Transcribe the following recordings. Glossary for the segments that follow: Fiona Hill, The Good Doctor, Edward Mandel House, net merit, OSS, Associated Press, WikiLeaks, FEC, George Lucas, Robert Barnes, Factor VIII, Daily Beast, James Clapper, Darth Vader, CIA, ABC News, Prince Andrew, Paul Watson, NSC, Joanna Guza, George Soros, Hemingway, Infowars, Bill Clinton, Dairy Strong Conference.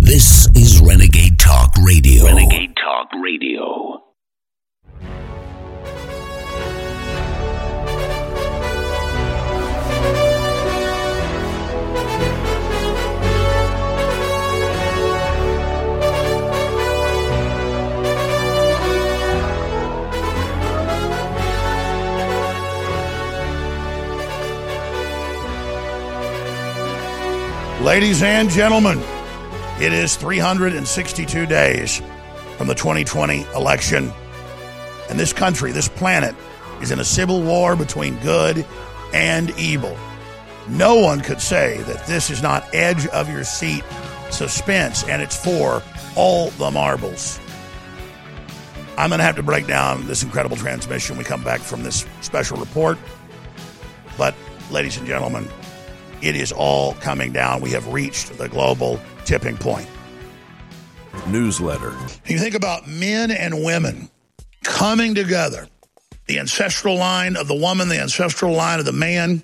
This is Renegade Talk Radio. Renegade Talk Radio. Ladies and gentlemen, it is 362 days from the 2020 election, and this country, this planet, is in a civil war between good and evil. No one could say that this is not edge of your seat suspense, and it's for all the marbles. I'm going to have to break down this incredible transmission when we come back from this special report, but ladies and gentlemen, it is all coming down. We have reached the global tipping point. Newsletter. You think about men and women coming together, the ancestral line of the woman, the ancestral line of the man,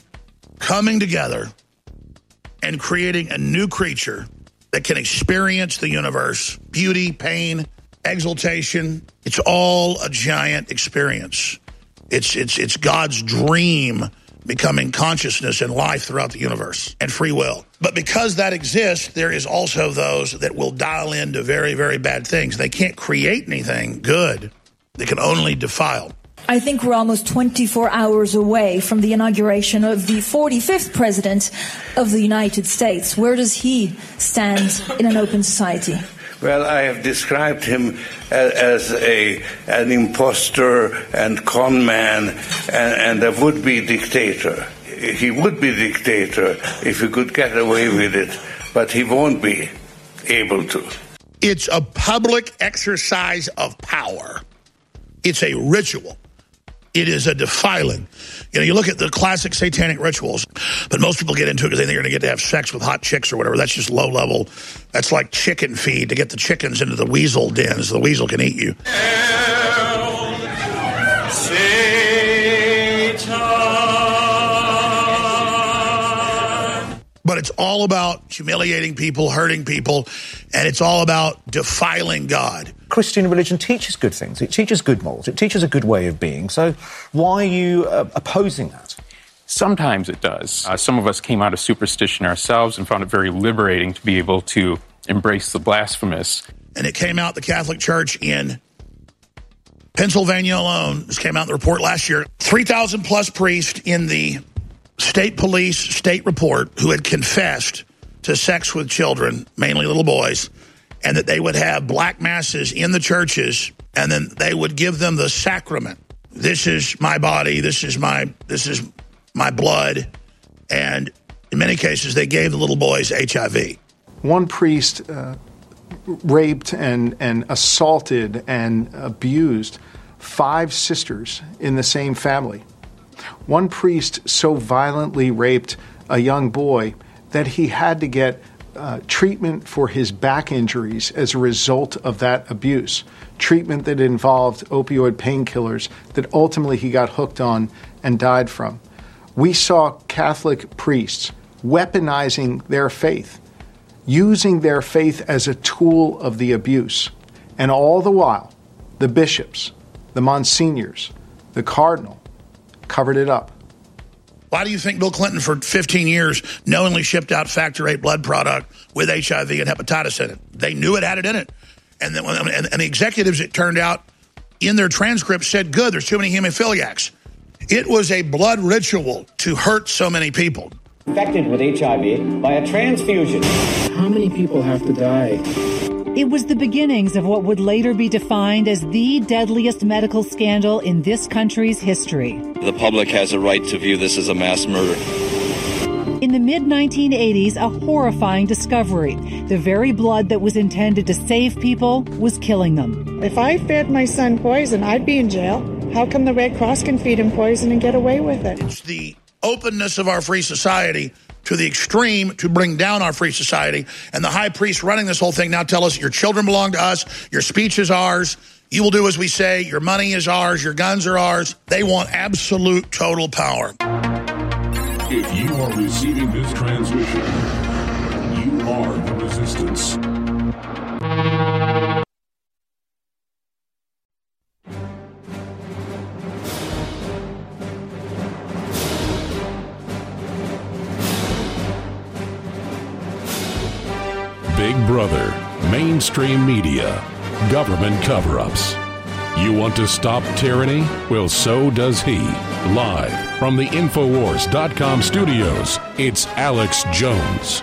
coming together and creating a new creature that can experience the universe, beauty, pain, exaltation. It's all a giant experience. It's God's dream becoming consciousness and life throughout the universe and free will. But because that exists, there is also those that will dial into very, very bad things. They can't create anything good. They can only defile. I think we're almost 24 hours away from the inauguration of the 45th president of the United States. Where does he stand in an open society? Well, I have described him as an imposter and con man and a would-be dictator. He would be dictator if he could get away with it, but he won't be able to. It's a public exercise of power. It's a ritual. It is a defiling. You know, you look at the classic satanic rituals, but most people get into it because they think they're going to get to have sex with hot chicks or whatever. That's just low level. That's like chicken feed to get the chickens into the weasel dens. The weasel can eat you. Hail, Satan. But it's all about humiliating people, hurting people, and it's all about defiling God. Christian religion teaches good things. It teaches good morals. It teaches a good way of being. So why are you opposing that? Sometimes it does. Some of us came out of superstition ourselves and found it very liberating to be able to embrace the blasphemous. And it came out the Catholic Church in Pennsylvania alone. This came out in the report last year. 3,000 plus priests in the state police state report who had confessed to sex with children, mainly little boys, and that they would have black masses in the churches, and then they would give them the sacrament. This is my body, this is my blood, and in many cases, they gave the little boys HIV. One priest raped and assaulted and abused 5 sisters in the same family. One priest so violently raped a young boy that he had to get treatment for his back injuries as a result of that abuse, treatment that involved opioid painkillers that ultimately he got hooked on and died from. We saw Catholic priests weaponizing their faith, using their faith as a tool of the abuse. And all the while, the bishops, the monsignors, the cardinal covered it up. Why do you think Bill Clinton for 15 years knowingly shipped out Factor 8 blood product with HIV and hepatitis in it? They knew it had it in it. And then, and the executives, it turned out, in their transcripts said, good, there's too many hemophiliacs. It was a blood ritual to hurt so many people. Infected with HIV by a transfusion. How many people have to die? It was the beginnings of what would later be defined as the deadliest medical scandal in this country's history. The public has a right to view this as a mass murder. In the mid-1980s, a horrifying discovery. The very blood that was intended to save people was killing them. If I fed my son poison, I'd be in jail. How come the Red Cross can feed him poison and get away with it? It's the openness of our free society to the extreme to bring down our free society. And the high priest running this whole thing now tell us your children belong to us, your speech is ours, you will do as we say, your money is ours, your guns are ours. They want absolute total power. If you are receiving this transmission, you are the resistance. Big Brother, mainstream media, government cover-ups. You want to stop tyranny? Well, so does he. Live from the Infowars.com studios, it's Alex Jones.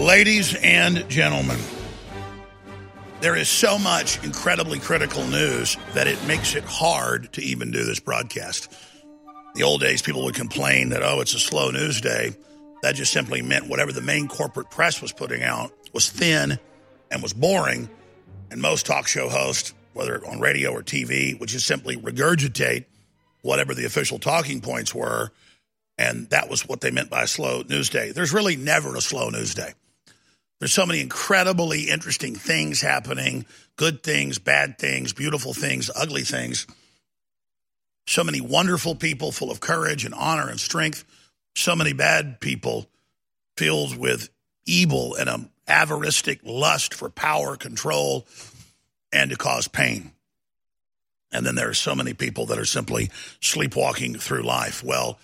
Ladies and gentlemen, there is so much incredibly critical news that it makes it hard to even do this broadcast. The old days, people would complain that, oh, it's a slow news day. That just simply meant whatever the main corporate press was putting out was thin and was boring. And most talk show hosts, whether on radio or TV, would just simply regurgitate whatever the official talking points were. And that was what they meant by a slow news day. There's really never a slow news day. There's so many incredibly interesting things happening, good things, bad things, beautiful things, ugly things. So many wonderful people full of courage and honor and strength. So many bad people filled with evil and an avaristic lust for power, control, and to cause pain. And then there are so many people that are simply sleepwalking through life. Well,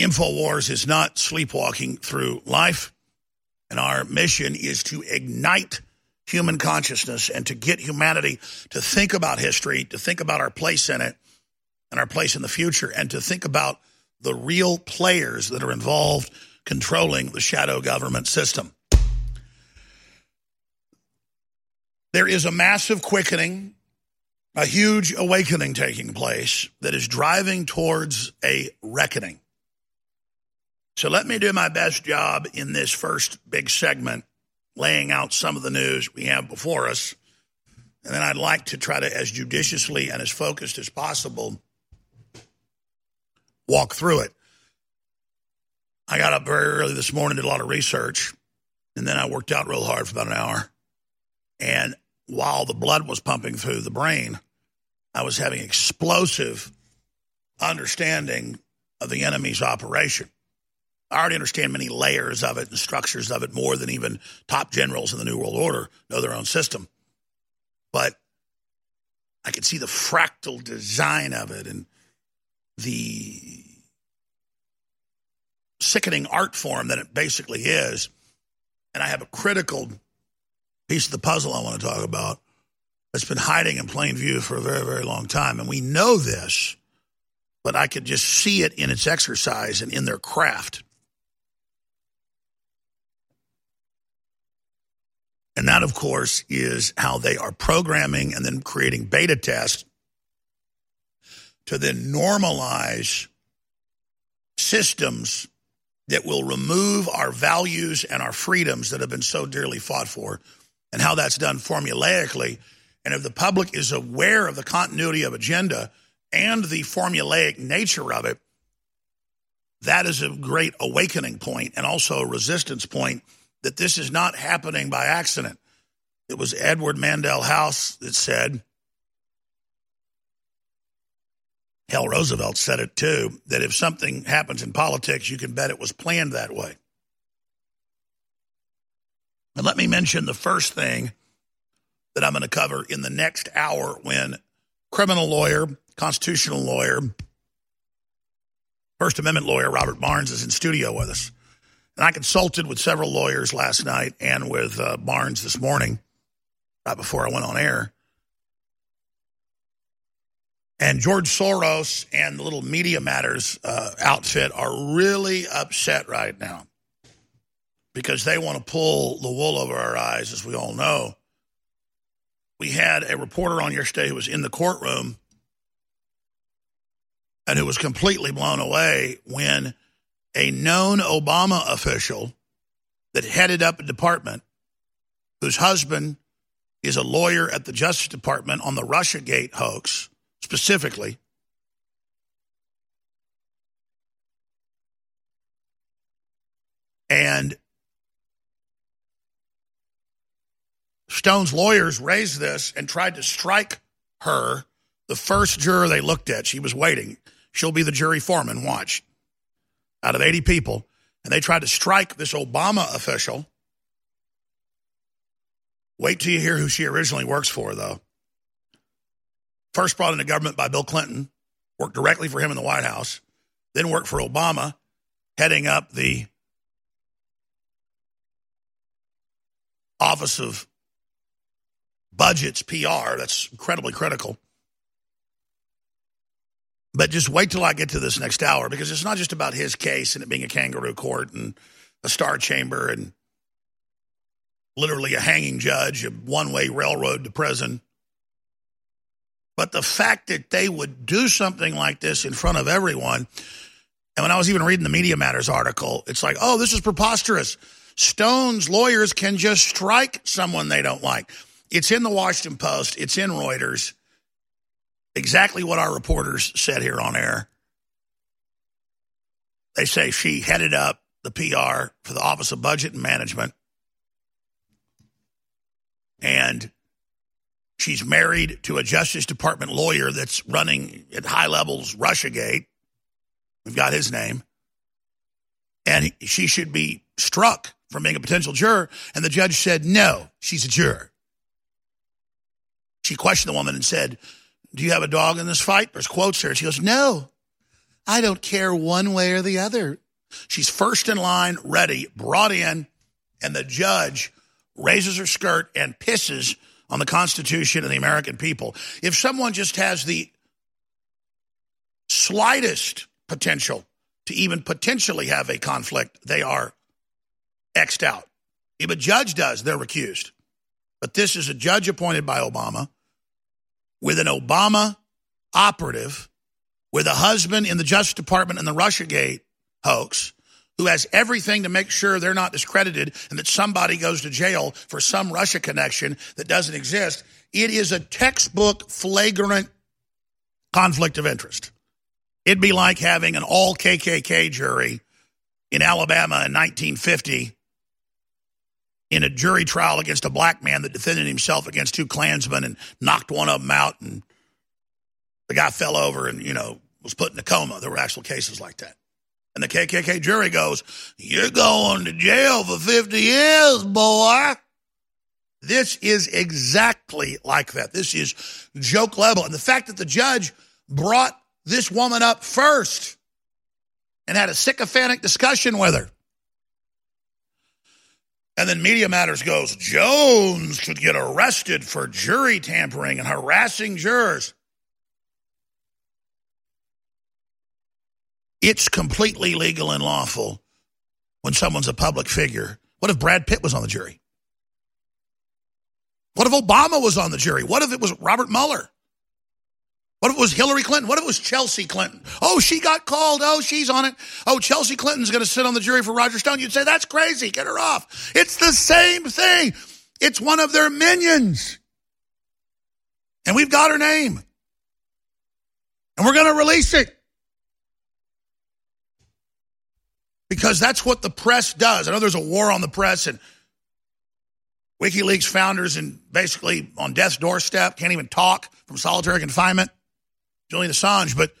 InfoWars is not sleepwalking through life. And our mission is to ignite human consciousness and to get humanity to think about history, to think about our place in it and our place in the future, and to think about the real players that are involved controlling the shadow government system. There is a massive quickening, a huge awakening taking place that is driving towards a reckoning. So let me do my best job in this first big segment, laying out some of the news we have before us. And then I'd like to try to, as judiciously and as focused as possible, walk through it. I got up very early this morning, did a lot of research, and then I worked out real hard for about an hour. And while the blood was pumping through the brain, I was having explosive understanding of the enemy's operation. I already understand many layers of it and structures of it more than even top generals in the New World Order know their own system. But I could see the fractal design of it and the sickening art form that it basically is. And I have a critical piece of the puzzle I want to talk about that's been hiding in plain view for a very, very long time. And we know this, but I could just see it in its exercise and in their craft. And that, of course, is how they are programming and then creating beta tests to then normalize systems that will remove our values and our freedoms that have been so dearly fought for, and how that's done formulaically. And if the public is aware of the continuity of agenda and the formulaic nature of it, that is a great awakening point and also a resistance point that this is not happening by accident. It was Edward Mandel House that said, hell, Roosevelt said it too, that if something happens in politics, you can bet it was planned that way. And let me mention the first thing that I'm going to cover in the next hour when criminal lawyer, constitutional lawyer, First Amendment lawyer Robert Barnes is in studio with us. And I consulted with several lawyers last night and with Barnes this morning, right before I went on air. And George Soros and the little Media Matters outfit are really upset right now because they want to pull the wool over our eyes, as we all know. We had a reporter on yesterday who was in the courtroom and who was completely blown away when a known Obama official that headed up a department whose husband is a lawyer at the Justice Department on the Russiagate hoax specifically and Stone's lawyers raised this and tried to strike her the first juror they looked at. She was waiting. She'll be the jury foreman, watch, out of 80 people. And they tried to strike this Obama official. Wait till you hear who she originally works for, though. First brought into government by Bill Clinton, worked directly for him in the White House, then worked for Obama, heading up the Office of Budgets, PR. That's incredibly critical. But just wait till I get to this next hour, because it's not just about his case and it being a kangaroo court and a star chamber and literally a hanging judge, a one-way railroad to prison. But the fact that they would do something like this in front of everyone, and when I was even reading the Media Matters article, it's like, oh, this is preposterous. Stone's lawyers can just strike someone they don't like. It's in the Washington Post. It's in Reuters. Exactly what our reporters said here on air. They say she headed up the PR for the Office of Budget and Management. And she's married to a Justice Department lawyer that's running at high levels Russiagate. We've got his name. And she should be struck from being a potential juror. And the judge said, no, she's a juror. She questioned the woman and said, do you have a dog in this fight? There's quotes here. She goes, no, I don't care one way or the other. She's first in line, ready, brought in, and the judge raises her skirt and pisses on the Constitution and the American people. If someone just has the slightest potential to even potentially have a conflict, they are X'd out. If a judge does, they're recused. But this is a judge appointed by Obama with an Obama operative, with a husband in the Justice Department and the Russiagate hoax, who has everything to make sure they're not discredited and that somebody goes to jail for some Russia connection that doesn't exist. It is a textbook flagrant conflict of interest. It'd be like having an all-KKK jury in Alabama in 1950 in a jury trial against a black man that defended himself against two Klansmen and knocked one of them out, and the guy fell over and, was put in a coma. There were actual cases like that. And the KKK jury goes, you're going to jail for 50 years, boy. This is exactly like that. This is joke level. And the fact that the judge brought this woman up first and had a sycophantic discussion with her. And then Media Matters goes, Jones could get arrested for jury tampering and harassing jurors. It's completely legal and lawful when someone's a public figure. What if Brad Pitt was on the jury? What if Obama was on the jury? What if it was Robert Mueller? What if it was Hillary Clinton? What if it was Chelsea Clinton? Oh, she got called. Oh, she's on it. Oh, Chelsea Clinton's going to sit on the jury for Roger Stone. You'd say, that's crazy. Get her off. It's the same thing. It's one of their minions. And we've got her name. And we're going to release it. Because that's what the press does. I know there's a war on the press, and WikiLeaks founders and basically on death's doorstep, can't even talk from solitary confinement, Julian Assange. But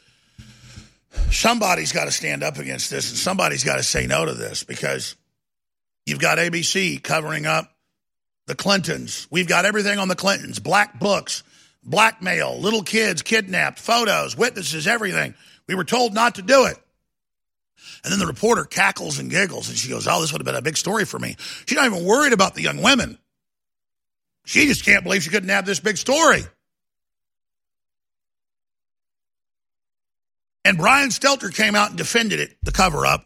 somebody's got to stand up against this, and somebody's got to say no to this, because you've got ABC covering up the Clintons. We've got everything on the Clintons, black books, blackmail, little kids kidnapped, photos, witnesses, everything. We were told not to do it. And then the reporter cackles and giggles, and she goes, oh, this would have been a big story for me. She's not even worried about the young women. She just can't believe she couldn't have this big story. And Brian Stelter came out and defended it, the cover-up,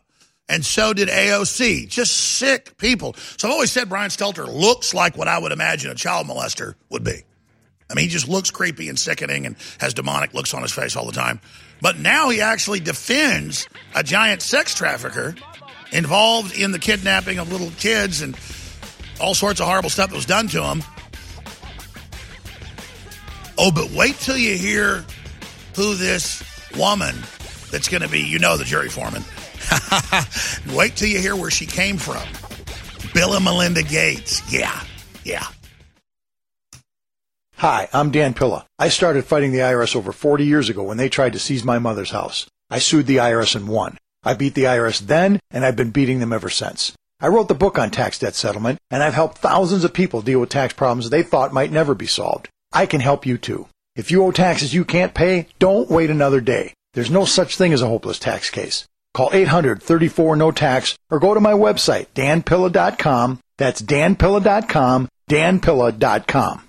and so did AOC. Just sick people. So I've always said Brian Stelter looks like what I would imagine a child molester would be. I mean, he just looks creepy and sickening and has demonic looks on his face all the time. But now he actually defends a giant sex trafficker involved in the kidnapping of little kids and all sorts of horrible stuff that was done to him. Oh, but wait till you hear who this woman that's going to be, the jury foreman. Wait till you hear where she came from. Bill and Melinda Gates. Yeah. Hi, I'm Dan Pilla. I started fighting the IRS over 40 years ago when they tried to seize my mother's house. I sued the IRS and won. I beat the IRS then, and I've been beating them ever since. I wrote the book on tax debt settlement, and I've helped thousands of people deal with tax problems they thought might never be solved. I can help you too. If you owe taxes you can't pay, don't wait another day. There's no such thing as a hopeless tax case. Call 800-34-NO-TAX or go to my website, danpilla.com. That's danpilla.com, danpilla.com.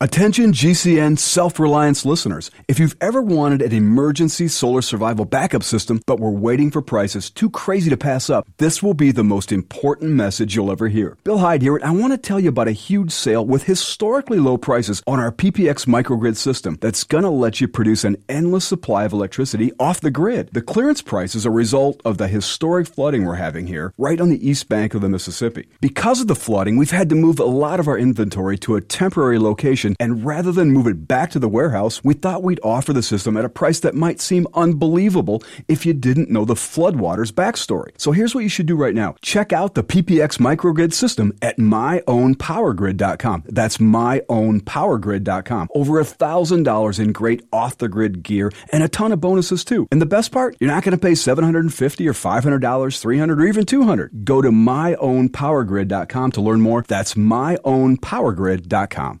Attention GCN Self-Reliance listeners. If you've ever wanted an emergency solar survival backup system but were waiting for prices too crazy to pass up, this will be the most important message you'll ever hear. Bill Hyde here, and I want to tell you about a huge sale with historically low prices on our PPX microgrid system that's going to let you produce an endless supply of electricity off the grid. The clearance price is a result of the historic flooding we're having here right on the east bank of the Mississippi. Because of the flooding, we've had to move a lot of our inventory to a temporary location, and rather than move it back to the warehouse, we thought we'd offer the system at a price that might seem unbelievable if you didn't know the floodwaters backstory. So here's what you should do right now. Check out the PPX microgrid system at myownpowergrid.com. That's myownpowergrid.com. Over $1,000 in great off-the-grid gear and a ton of bonuses too. And the best part, you're not going to pay $750 or $500, $300 or even $200. Go to myownpowergrid.com to learn more. That's myownpowergrid.com.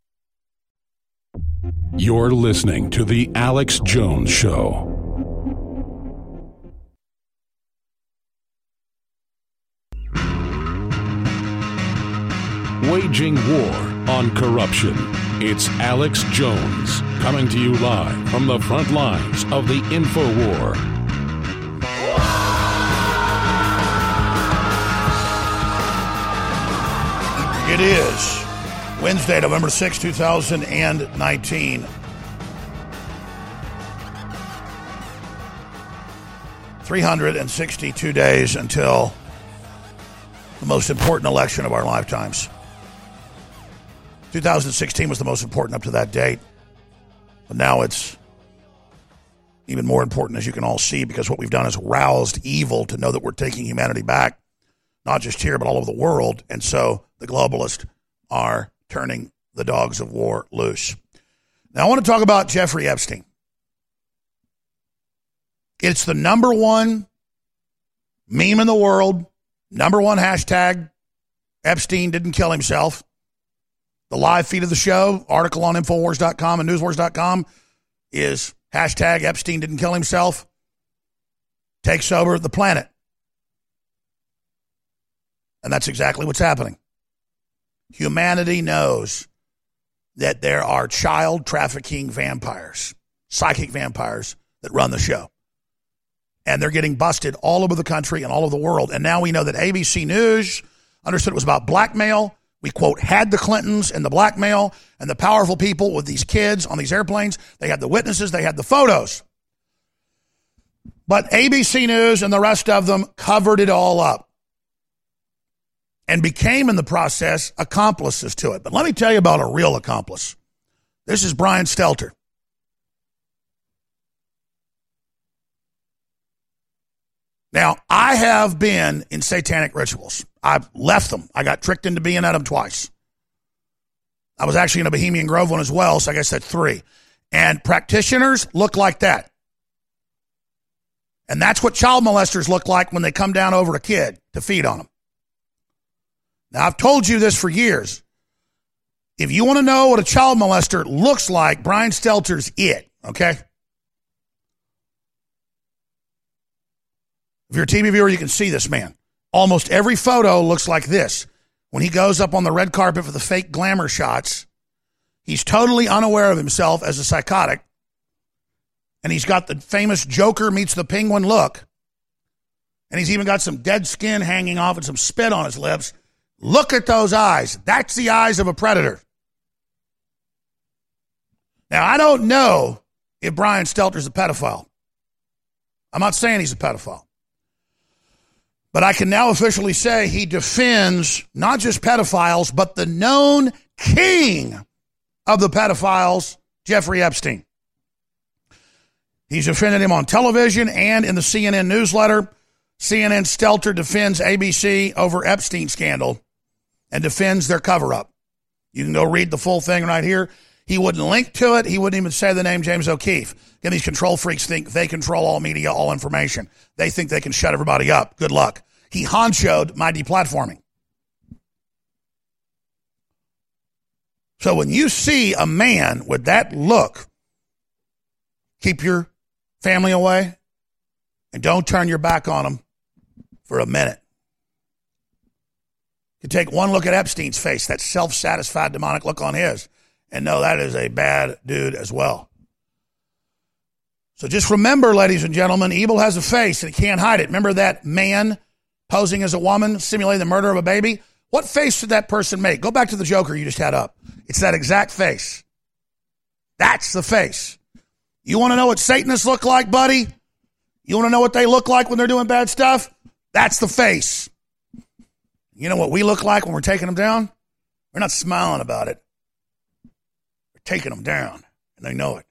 You're listening to The Alex Jones Show. Waging war on corruption. It's Alex Jones coming to you live from the front lines of the InfoWar. It is Wednesday, November 6, 2019. 362 days until the most important election of our lifetimes. 2016 was the most important up to that date. But now it's even more important, as you can all see, because what we've done is roused evil to know that we're taking humanity back, not just here, but all over the world. And so the globalists are turning the dogs of war loose. Now, I want to talk about Jeffrey Epstein. It's the number one meme in the world, number one hashtag, Epstein didn't kill himself. The live feed of the show, article on Infowars.com and Newswars.com is hashtag Epstein didn't kill himself, takes over the planet. And that's exactly what's happening. Humanity knows that there are child trafficking vampires, psychic vampires that run the show. And they're getting busted all over the country and all over the world. And now we know that ABC News understood it was about blackmail. We, quote, had the Clintons and the blackmail and the powerful people with these kids on these airplanes. They had the witnesses. They had the photos. But ABC News and the rest of them covered it all up and became, in the process, accomplices to it. But let me tell you about a real accomplice. This is Brian Stelter. Now, I have been in satanic rituals. I've left them. I got tricked into being at them twice. I was actually in a Bohemian Grove one as well, so I guess that's three. And practitioners look like that. And that's what child molesters look like when they come down over a kid to feed on them. Now, I've told you this for years. If you want to know what a child molester looks like, Brian Stelter's it, okay? If you're a TV viewer, you can see this man. Almost every photo looks like this. When he goes up on the red carpet for the fake glamour shots, he's totally unaware of himself as a psychotic, and he's got the famous Joker meets the Penguin look, and he's even got some dead skin hanging off and some spit on his lips. Look at those eyes. That's the eyes of a predator. Now, I don't know if Brian Stelter's a pedophile. I'm not saying he's a pedophile. But I can now officially say he defends not just pedophiles, but the known king of the pedophiles, Jeffrey Epstein. He's defended him on television and in the CNN newsletter. CNN Stelter defends ABC over Epstein scandal and defends their cover-up. You can go read the full thing right here. He wouldn't link to it. He wouldn't even say the name James O'Keefe. Again, these control freaks think they control all media, all information. They think they can shut everybody up. Good luck. He honchoed my deplatforming. So when you see a man with that look, keep your family away and don't turn your back on them for a minute. You take one look at Epstein's face, that self-satisfied demonic look on his, and know that is a bad dude as well. So just remember, ladies and gentlemen, evil has a face and it can't hide it. Remember that man posing as a woman, simulating the murder of a baby? What face did that person make? Go back to the Joker you just had up. It's that exact face. That's the face. You want to know what Satanists look like, buddy? You want to know what they look like when they're doing bad stuff? That's the face. You know what we look like when we're taking them down? We're not smiling about it. We're taking them down, and they know it.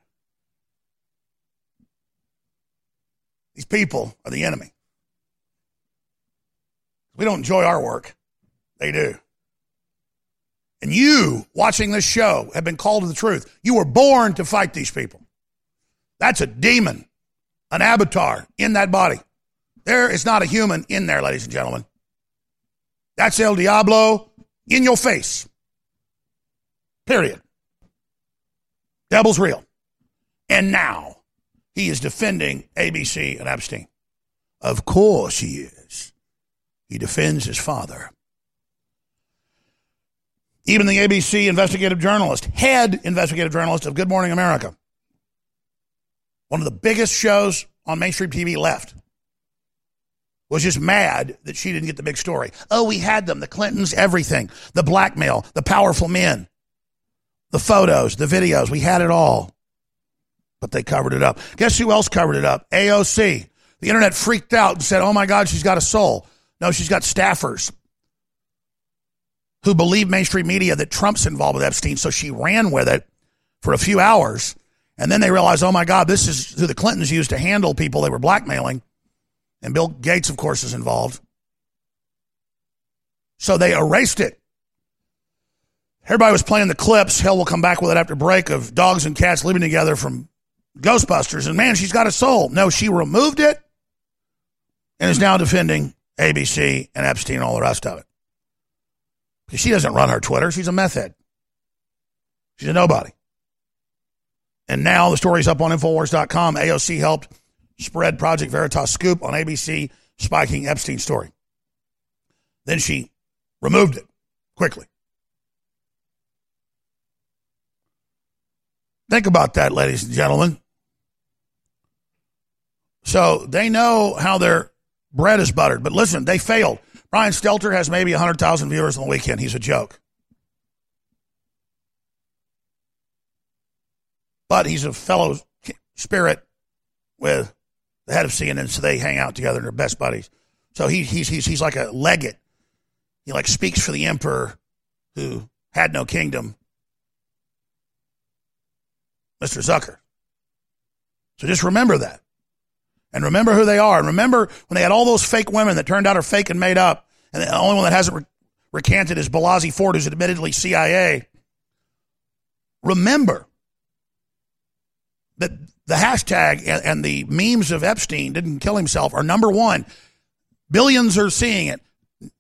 These people are the enemy. We don't enjoy our work. They do. And you, watching this show, have been called to the truth. You were born to fight these people. That's a demon, an avatar in that body. There is not a human in there, ladies and gentlemen. That's El Diablo in your face. Period. Devil's real. And now, he is defending ABC and Epstein. Of course he is. He defends his father. Even the ABC investigative journalist, head investigative journalist of Good Morning America, one of the biggest shows on mainstream TV left, was just mad that she didn't get the big story. Oh, we had them, the Clintons, everything, the blackmail, the powerful men, the photos, the videos. We had it all. But they covered it up. Guess who else covered it up? AOC. The internet freaked out and said, oh, my God, she's got a soul. No, she's got staffers who believe mainstream media that Trump's involved with Epstein, so she ran with it for a few hours, and then they realized, oh, my God, this is who the Clintons used to handle people they were blackmailing, and Bill Gates, of course, is involved. So they erased it. Everybody was playing the clips. Hell, we'll come back with it after break, of dogs and cats living together from Ghostbusters, and man, she's got a soul. No, she removed it and is now defending ABC and Epstein and all the rest of it. Because she doesn't run her Twitter. She's a meth head. She's a nobody. And now the story's up on Infowars.com. AOC helped spread Project Veritas scoop on ABC, spiking Epstein's story. Then she removed it quickly. Think about that, ladies and gentlemen. So they know how their bread is buttered. But listen, they failed. Brian Stelter has maybe 100,000 viewers on the weekend. He's a joke. But he's a fellow spirit with the head of CNN, so they hang out together and they're best buddies. So he's like a legate. He like speaks for the emperor who had no kingdom, Mr. Zucker. So just remember that. And remember who they are. And remember when they had all those fake women that turned out are fake and made up. And the only one that hasn't recanted is Balazi Ford, who's admittedly CIA. Remember that the hashtag and the memes of Epstein didn't kill himself are number one. Billions are seeing it.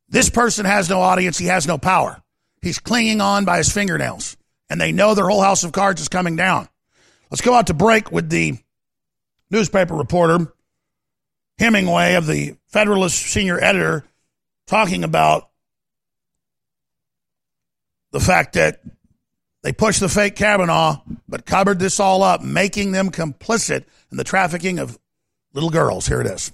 This person has no audience. He has no power. He's clinging on by his fingernails. And they know their whole house of cards is coming down. Let's go out to break with the newspaper reporter, Hemingway, of the Federalist senior editor, talking about the fact that they pushed the fake Kavanaugh, but covered this all up, making them complicit in the trafficking of little girls. Here it is.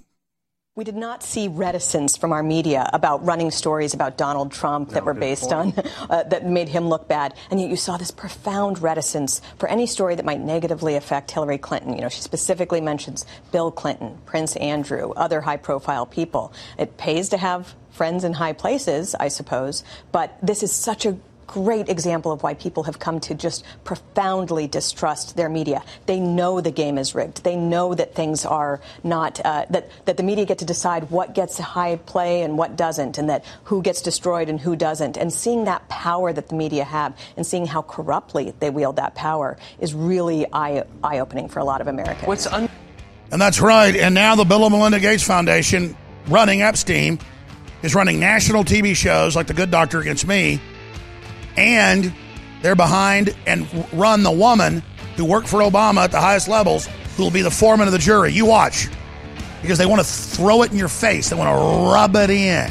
We did not see reticence from our media about running stories about Donald Trump that were based on, that made him look bad. And yet you saw this profound reticence for any story that might negatively affect Hillary Clinton. You know, she specifically mentions Bill Clinton, Prince Andrew, other high-profile people. It pays to have friends in high places, I suppose, but this is such a great example of why people have come to just profoundly distrust their media. They know the game is rigged. They know that things are not, that the media get to decide what gets high play and what doesn't, and that who gets destroyed and who doesn't. And seeing that power that the media have and seeing how corruptly they wield that power is really eye-opening for a lot of Americans. And that's right. And now the Bill and Melinda Gates Foundation, running Epstein, is running national TV shows like The Good Doctor Against Me. And they're behind and run the woman who worked for Obama at the highest levels, who will be the foreman of the jury. You watch. Because they want to throw it in your face. They want to rub it in.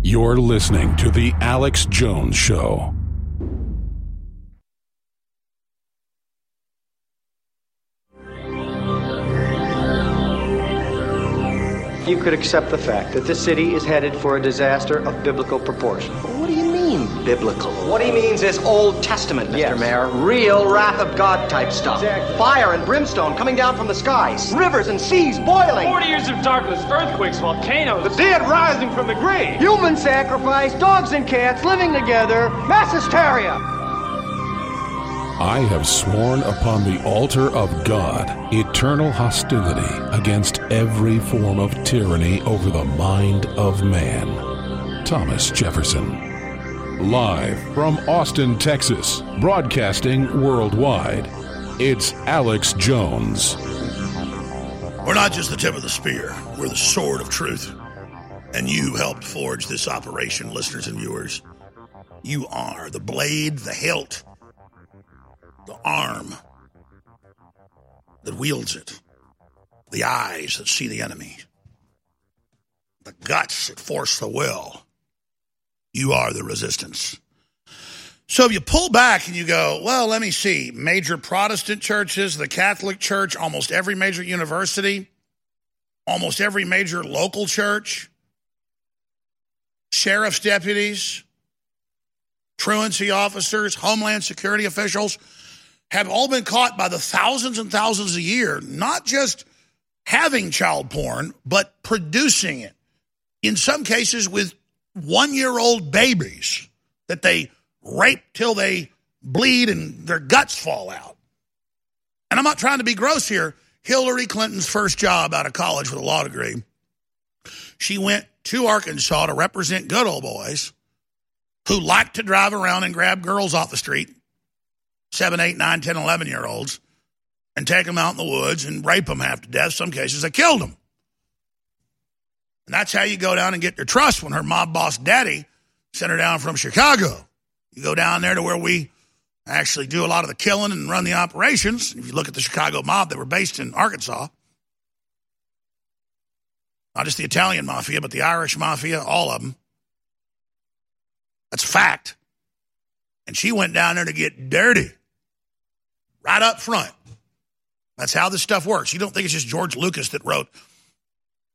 You're listening to The Alex Jones Show. You could accept the fact that this city is headed for a disaster of biblical proportion. What do you mean, biblical? What he means is Old Testament, Mr. Mayor. Real wrath of God type stuff. Exactly. Fire and brimstone coming down from the skies. Rivers and seas boiling. 40 years of darkness, earthquakes, volcanoes. The dead rising from the grave. Human sacrifice, dogs and cats living together. Mass hysteria. I have sworn upon the altar of God eternal hostility against every form of tyranny over the mind of man. Thomas Jefferson. Live from Austin, Texas, broadcasting worldwide, it's Alex Jones. We're not just the tip of the spear, we're the sword of truth. And you helped forge this operation, listeners and viewers. You are the blade, the hilt, the arm that wields it, the eyes that see the enemy, the guts that force the will. You are the resistance. So if you pull back and you go, well, let me see, major Protestant churches, the Catholic Church, almost every major university, almost every major local church, sheriff's deputies, truancy officers, Homeland Security officials, have all been caught by the thousands and thousands a year, not just having child porn, but producing it. In some cases with one-year-old babies that they rape till they bleed and their guts fall out. And I'm not trying to be gross here. Hillary Clinton's first job out of college with a law degree, she went to Arkansas to represent good old boys who like to drive around and grab girls off the street, 7, 8, 9, 10, 11-year-olds, and take them out in the woods and rape them half to death. Some cases, they killed them. And that's how you go down and get their trust when her mob boss daddy sent her down from Chicago. You go down there to where we actually do a lot of the killing and run the operations. If you look at the Chicago mob, they were based in Arkansas. Not just the Italian mafia, but the Irish mafia, all of them. That's a fact. And she went down there to get dirty. Right up front. That's how this stuff works. You don't think it's just George Lucas that wrote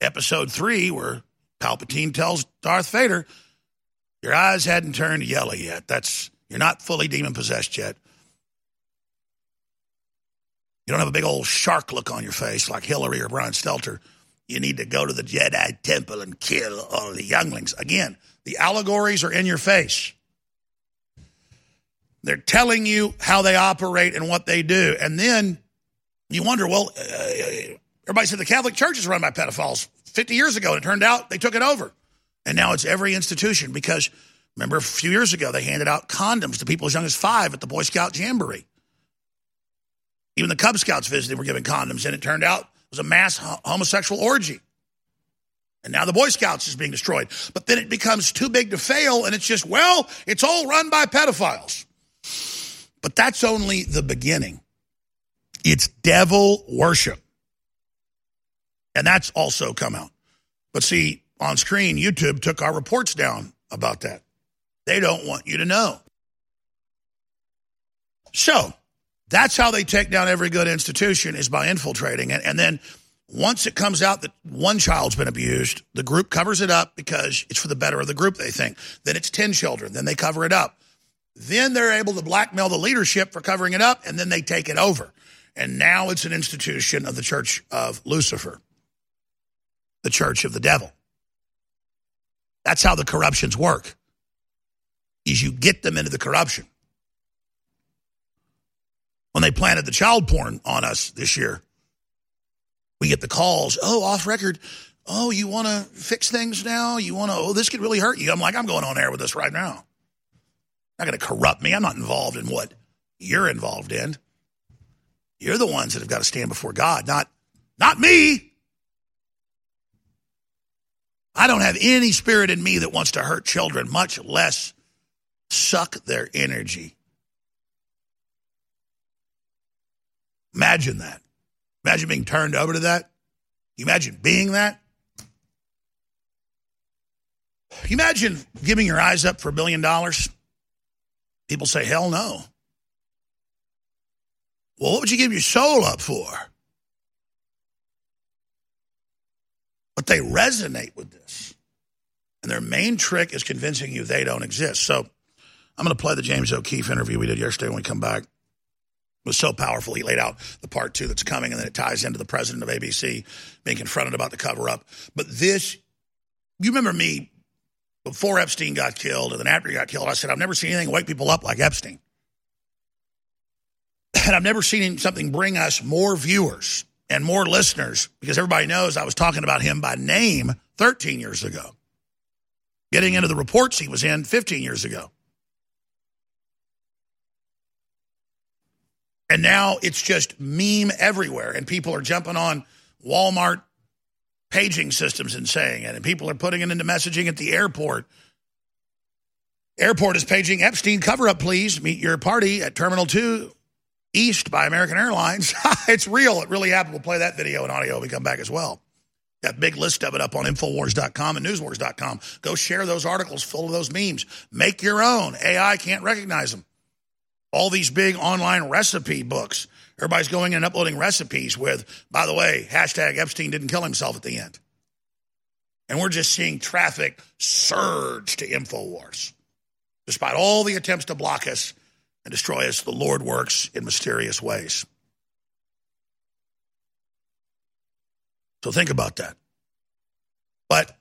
episode 3 where Palpatine tells Darth Vader, your eyes hadn't turned yellow yet. You're not fully demon-possessed yet. You don't have a big old shark look on your face like Hillary or Brian Stelter. You need to go to the Jedi Temple and kill all the younglings. Again, the allegories are in your face. They're telling you how they operate and what they do. And then you wonder, well, everybody said the Catholic Church is run by pedophiles 50 years ago, and it turned out they took it over. And now it's every institution because, remember, a few years ago, they handed out condoms to people as young as 5 at the Boy Scout Jamboree. Even the Cub Scouts visited were giving condoms, and it turned out it was a mass homosexual orgy. And now the Boy Scouts is being destroyed. But then it becomes too big to fail, and it's just, well, it's all run by pedophiles. But that's only the beginning. It's devil worship. And that's also come out. But see, on screen, YouTube took our reports down about that. They don't want you to know. So that's how they take down every good institution, is by infiltrating it. And then once it comes out that one child's been abused, the group covers it up because it's for the better of the group, they think. Then it's 10 children. Then they cover it up. Then they're able to blackmail the leadership for covering it up, and then they take it over. And now it's an institution of the Church of Lucifer, the Church of the Devil. That's how the corruptions work, is you get them into the corruption. When they planted the child porn on us this year, we get the calls, oh, off record, oh, you want to fix things now? You want to, oh, this could really hurt you. I'm like, I'm going on air with this right now. Not going to corrupt me. I'm not involved in what you're involved in. You're the ones that have got to stand before God, not me. I don't have any spirit in me that wants to hurt children, much less suck their energy. Imagine that. Imagine being turned over to that. You imagine being that. You imagine giving your eyes up for $1 billion. People say, hell no. Well, what would you give your soul up for? But they resonate with this. And their main trick is convincing you they don't exist. So I'm going to play the James O'Keefe interview we did yesterday when we come back. It was so powerful. He laid out the part two that's coming, and then it ties into the president of ABC being confronted about the cover-up. But this, you remember me, before Epstein got killed, and then after he got killed, I said, I've never seen anything wake people up like Epstein. And I've never seen something bring us more viewers and more listeners, because everybody knows I was talking about him by name 13 years ago, getting into the reports he was in 15 years ago. And now it's just meme everywhere, and people are jumping on Walmart paging systems and saying it, and people are putting it into messaging at the airport. Airport is paging Epstein cover-up, please. Meet your party at Terminal 2 East by American Airlines. It's real. It really happened. We'll play that video and audio when we come back as well. Got a big list of it up on Infowars.com and Newswars.com. Go share those articles full of those memes. Make your own. AI can't recognize them. All these big online recipe books. Everybody's going in and uploading recipes with, by the way, hashtag Epstein didn't kill himself at the end. And we're just seeing traffic surge to InfoWars. Despite all the attempts to block us and destroy us, the Lord works in mysterious ways. So think about that. But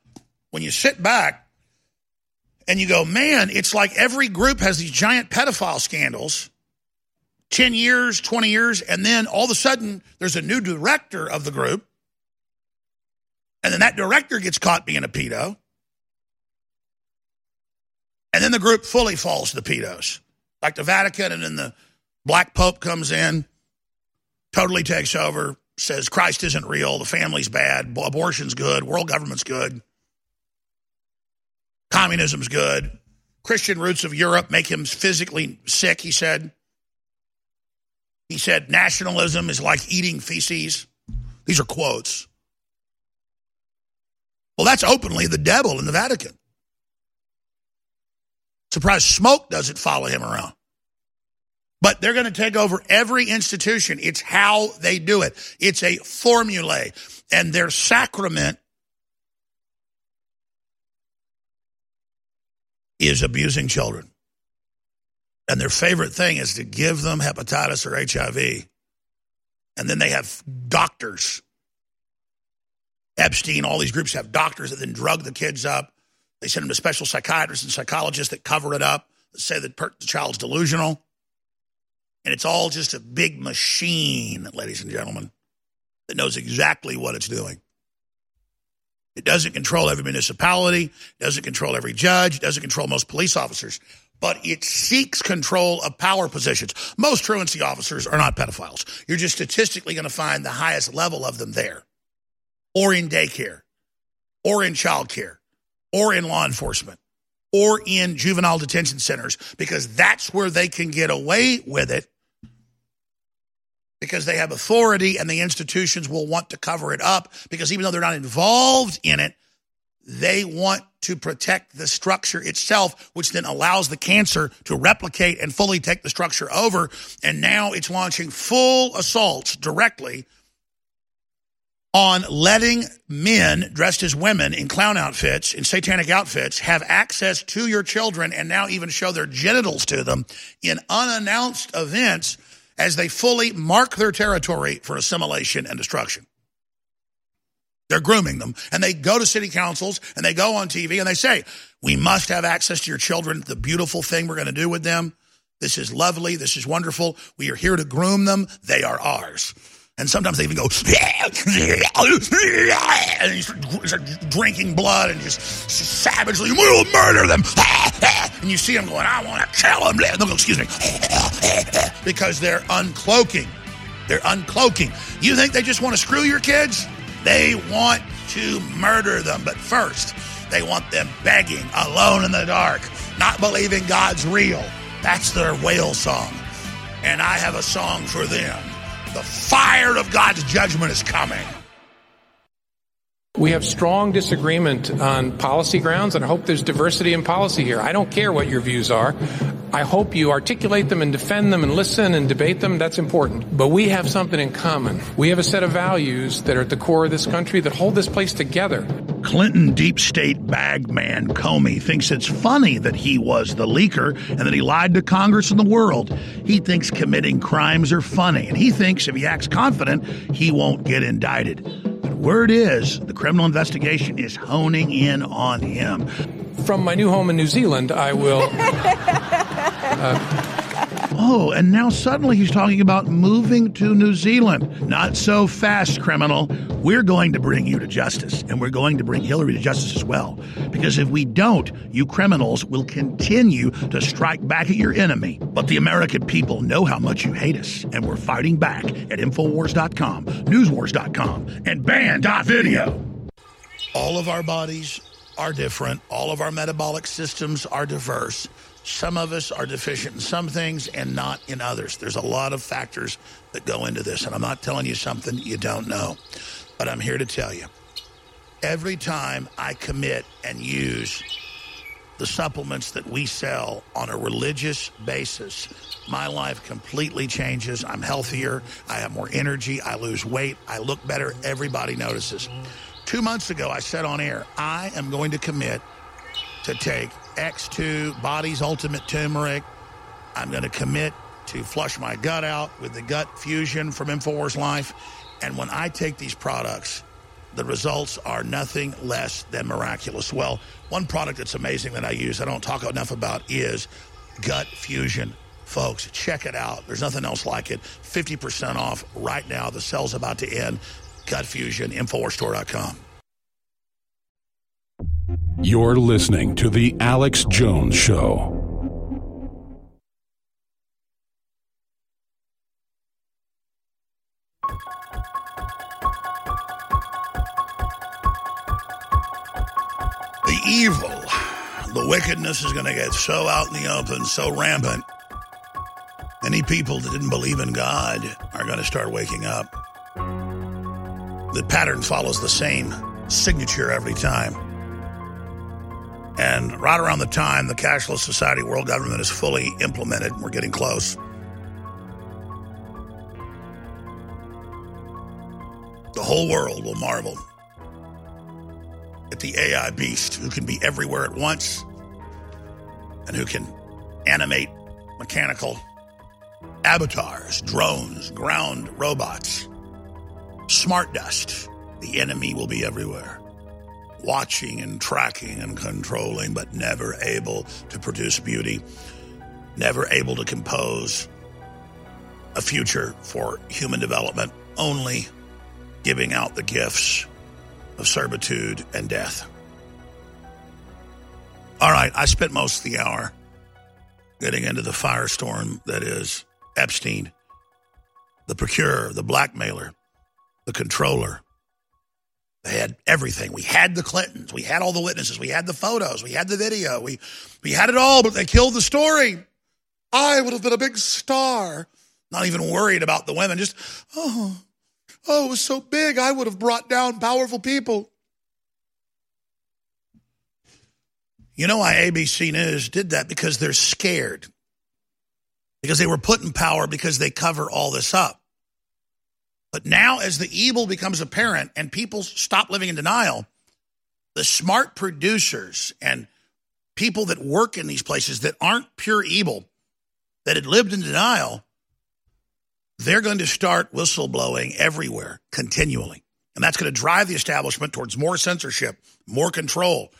when you sit back and you go, man, it's like every group has these giant pedophile scandals, 10 years, 20 years, and then all of a sudden there's a new director of the group, and then that director gets caught being a pedo, and then the group fully falls to the pedos, like the Vatican, and then the black pope comes in, totally takes over, says Christ isn't real, the family's bad, abortion's good, world government's good, communism's good, Christian roots of Europe make him physically sick, he said. He said, nationalism is like eating feces. These are quotes. Well, that's openly the devil in the Vatican. Surprised smoke doesn't follow him around. But they're going to take over every institution. It's how they do it. It's a formulae. And their sacrament is abusing children. And their favorite thing is to give them hepatitis or HIV And then they have doctors. Epstein, all these groups have doctors that then drug the kids up. They send them to special psychiatrists and psychologists that cover it up, that say that the child's delusional. And it's all just a big machine, ladies and gentlemen, that knows exactly what it's doing. It doesn't control every municipality, doesn't control every judge, doesn't control most police officers, but it seeks control of power positions. Most truancy officers are not pedophiles. You're just statistically going to find the highest level of them there, or in daycare, or in childcare, or in law enforcement, or in juvenile detention centers, because that's where they can get away with it, because they have authority and the institutions will want to cover it up, because even though they're not involved in it, they want to protect the structure itself, which then allows the cancer to replicate and fully take the structure over. And now it's launching full assaults directly on letting men dressed as women in clown outfits, in satanic outfits, have access to your children and now even show their genitals to them in unannounced events as they fully mark their territory for assimilation and destruction. They're grooming them, and they go to city councils, and they go on TV, and they say, we must have access to your children, the beautiful thing we're going to do with them. This is lovely. This is wonderful. We are here to groom them. They are ours. And sometimes they even go, and you start drinking blood and just savagely, we will murder them. And you see them going, I want to kill them. They'll go, excuse me. Because they're uncloaking. They're uncloaking. You think they just want to screw your kids? They want to murder them. But first, they want them begging, alone in the dark, not believing God's real. That's their whale song. And I have a song for them. The fire of God's judgment is coming. We have strong disagreement on policy grounds, and I hope there's diversity in policy here. I don't care what your views are. I hope you articulate them and defend them and listen and debate them. That's important. But we have something in common. We have a set of values that are at the core of this country that hold this place together. Clinton deep state bag man Comey thinks it's funny that he was the leaker and that he lied to Congress and the world. He thinks committing crimes are funny, and he thinks if he acts confident, he won't get indicted. But word is, the criminal investigation is honing in on him. From my new home in New Zealand, I will... Oh, and now suddenly he's talking about moving to New Zealand. Not so fast, criminal. We're going to bring you to justice, and we're going to bring Hillary to justice as well. Because if we don't, you criminals will continue to strike back at your enemy. But the American people know how much you hate us, and we're fighting back at Infowars.com, Newswars.com, and Band.Video. All of our bodies are different. All of our metabolic systems are diverse. Some of us are deficient in some things and not in others. There's a lot of factors that go into this, and I'm not telling you something you don't know, but I'm here to tell you. Every time I commit and use the supplements that we sell on a religious basis, my life completely changes. I'm healthier. I have more energy. I lose weight. I look better. Everybody notices. 2 months ago, I said on air, I am going to commit to take X2, Body's Ultimate Turmeric. I'm going to commit to flush my gut out with the Gut Fusion from InfoWars Life. And when I take these products, the results are nothing less than miraculous. Well, one product that's amazing that I use, I don't talk enough about, is Gut Fusion. Folks, check it out. There's nothing else like it. 50% off right now. The sale's about to end. Gut Fusion, InfowarsStore.com. You're listening to The Alex Jones Show. The evil, the wickedness is going to get so out in the open, so rampant. Many people that didn't believe in God are going to start waking up. The pattern follows the same signature every time. And right around the time the cashless society world government is fully implemented, we're getting close. The whole world will marvel at the AI beast who can be everywhere at once and who can animate mechanical Avatars, drones, ground robots, smart dust. The enemy will be everywhere, watching and tracking and controlling, but never able to produce beauty, never able to compose a future for human development, only giving out the gifts of servitude and death. All right, I spent most of the hour getting into the firestorm that is Epstein, the procurer, the blackmailer, the controller. They had everything. We had the Clintons. We had all the witnesses. We had the photos. We had the video. We had it all, but they killed the story. I would have been a big star. Not even worried about the women. Just, it was so big. I would have brought down powerful people. You know why ABC News did that? Because they're scared. Because they were put in power because they cover all this up. But now as the evil becomes apparent and people stop living in denial, the smart producers and people that work in these places that aren't pure evil, that had lived in denial, they're going to start whistleblowing everywhere continually. And that's going to drive the establishment towards more censorship, more control.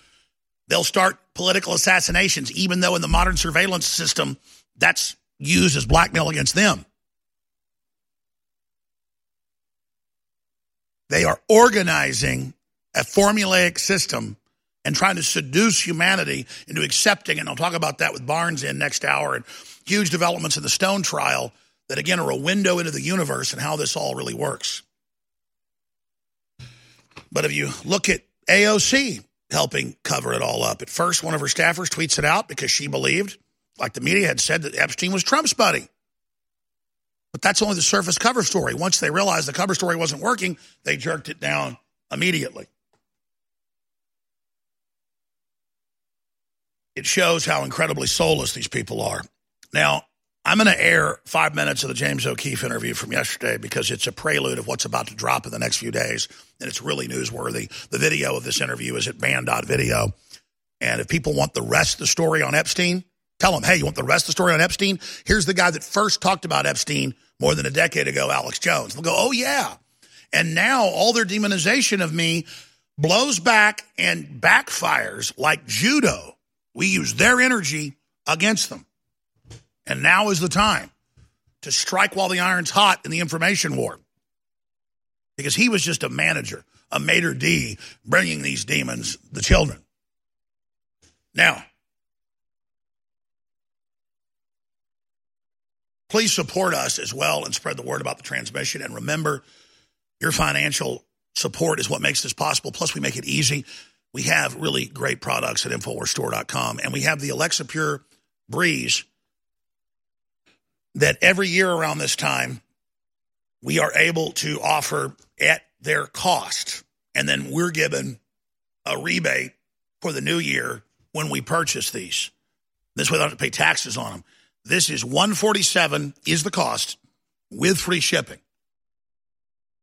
They'll start political assassinations, even though in the modern surveillance system, that's used as blackmail against them. They are organizing a formulaic system and trying to seduce humanity into accepting, and I'll talk about that with Barnes in next hour, and huge developments in the Stone trial that, again, are a window into the universe and how this all really works. But if you look at AOC helping cover it all up, at first one of her staffers tweets it out because she believed, like the media had said, that Epstein was Trump's buddy. But that's only the surface cover story. Once they realized the cover story wasn't working, they jerked it down immediately. It shows how incredibly soulless these people are. Now, I'm going to air 5 minutes of the James O'Keefe interview from yesterday because it's a prelude of what's about to drop in the next few days, and it's really newsworthy. The video of this interview is at band.video. And if people want the rest of the story on Epstein, tell them, hey, you want the rest of the story on Epstein? Here's the guy that first talked about Epstein more than a decade ago, Alex Jones. They'll go, oh, yeah. And now all their demonization of me blows back and backfires like judo. We use their energy against them. And now is the time to strike while the iron's hot in the information war. Because he was just a manager, a maitre d', bringing these demons, the children. Now, please support us as well and spread the word about the transmission. And remember, your financial support is what makes this possible. Plus, we make it easy. We have really great products at InfowarsStore.com. And we have the Alexa Pure Breeze that every year around this time, we are able to offer at their cost. And then we're given a rebate for the new year when we purchase these. This way, they don't have to pay taxes on them. This is $147 is the cost with free shipping.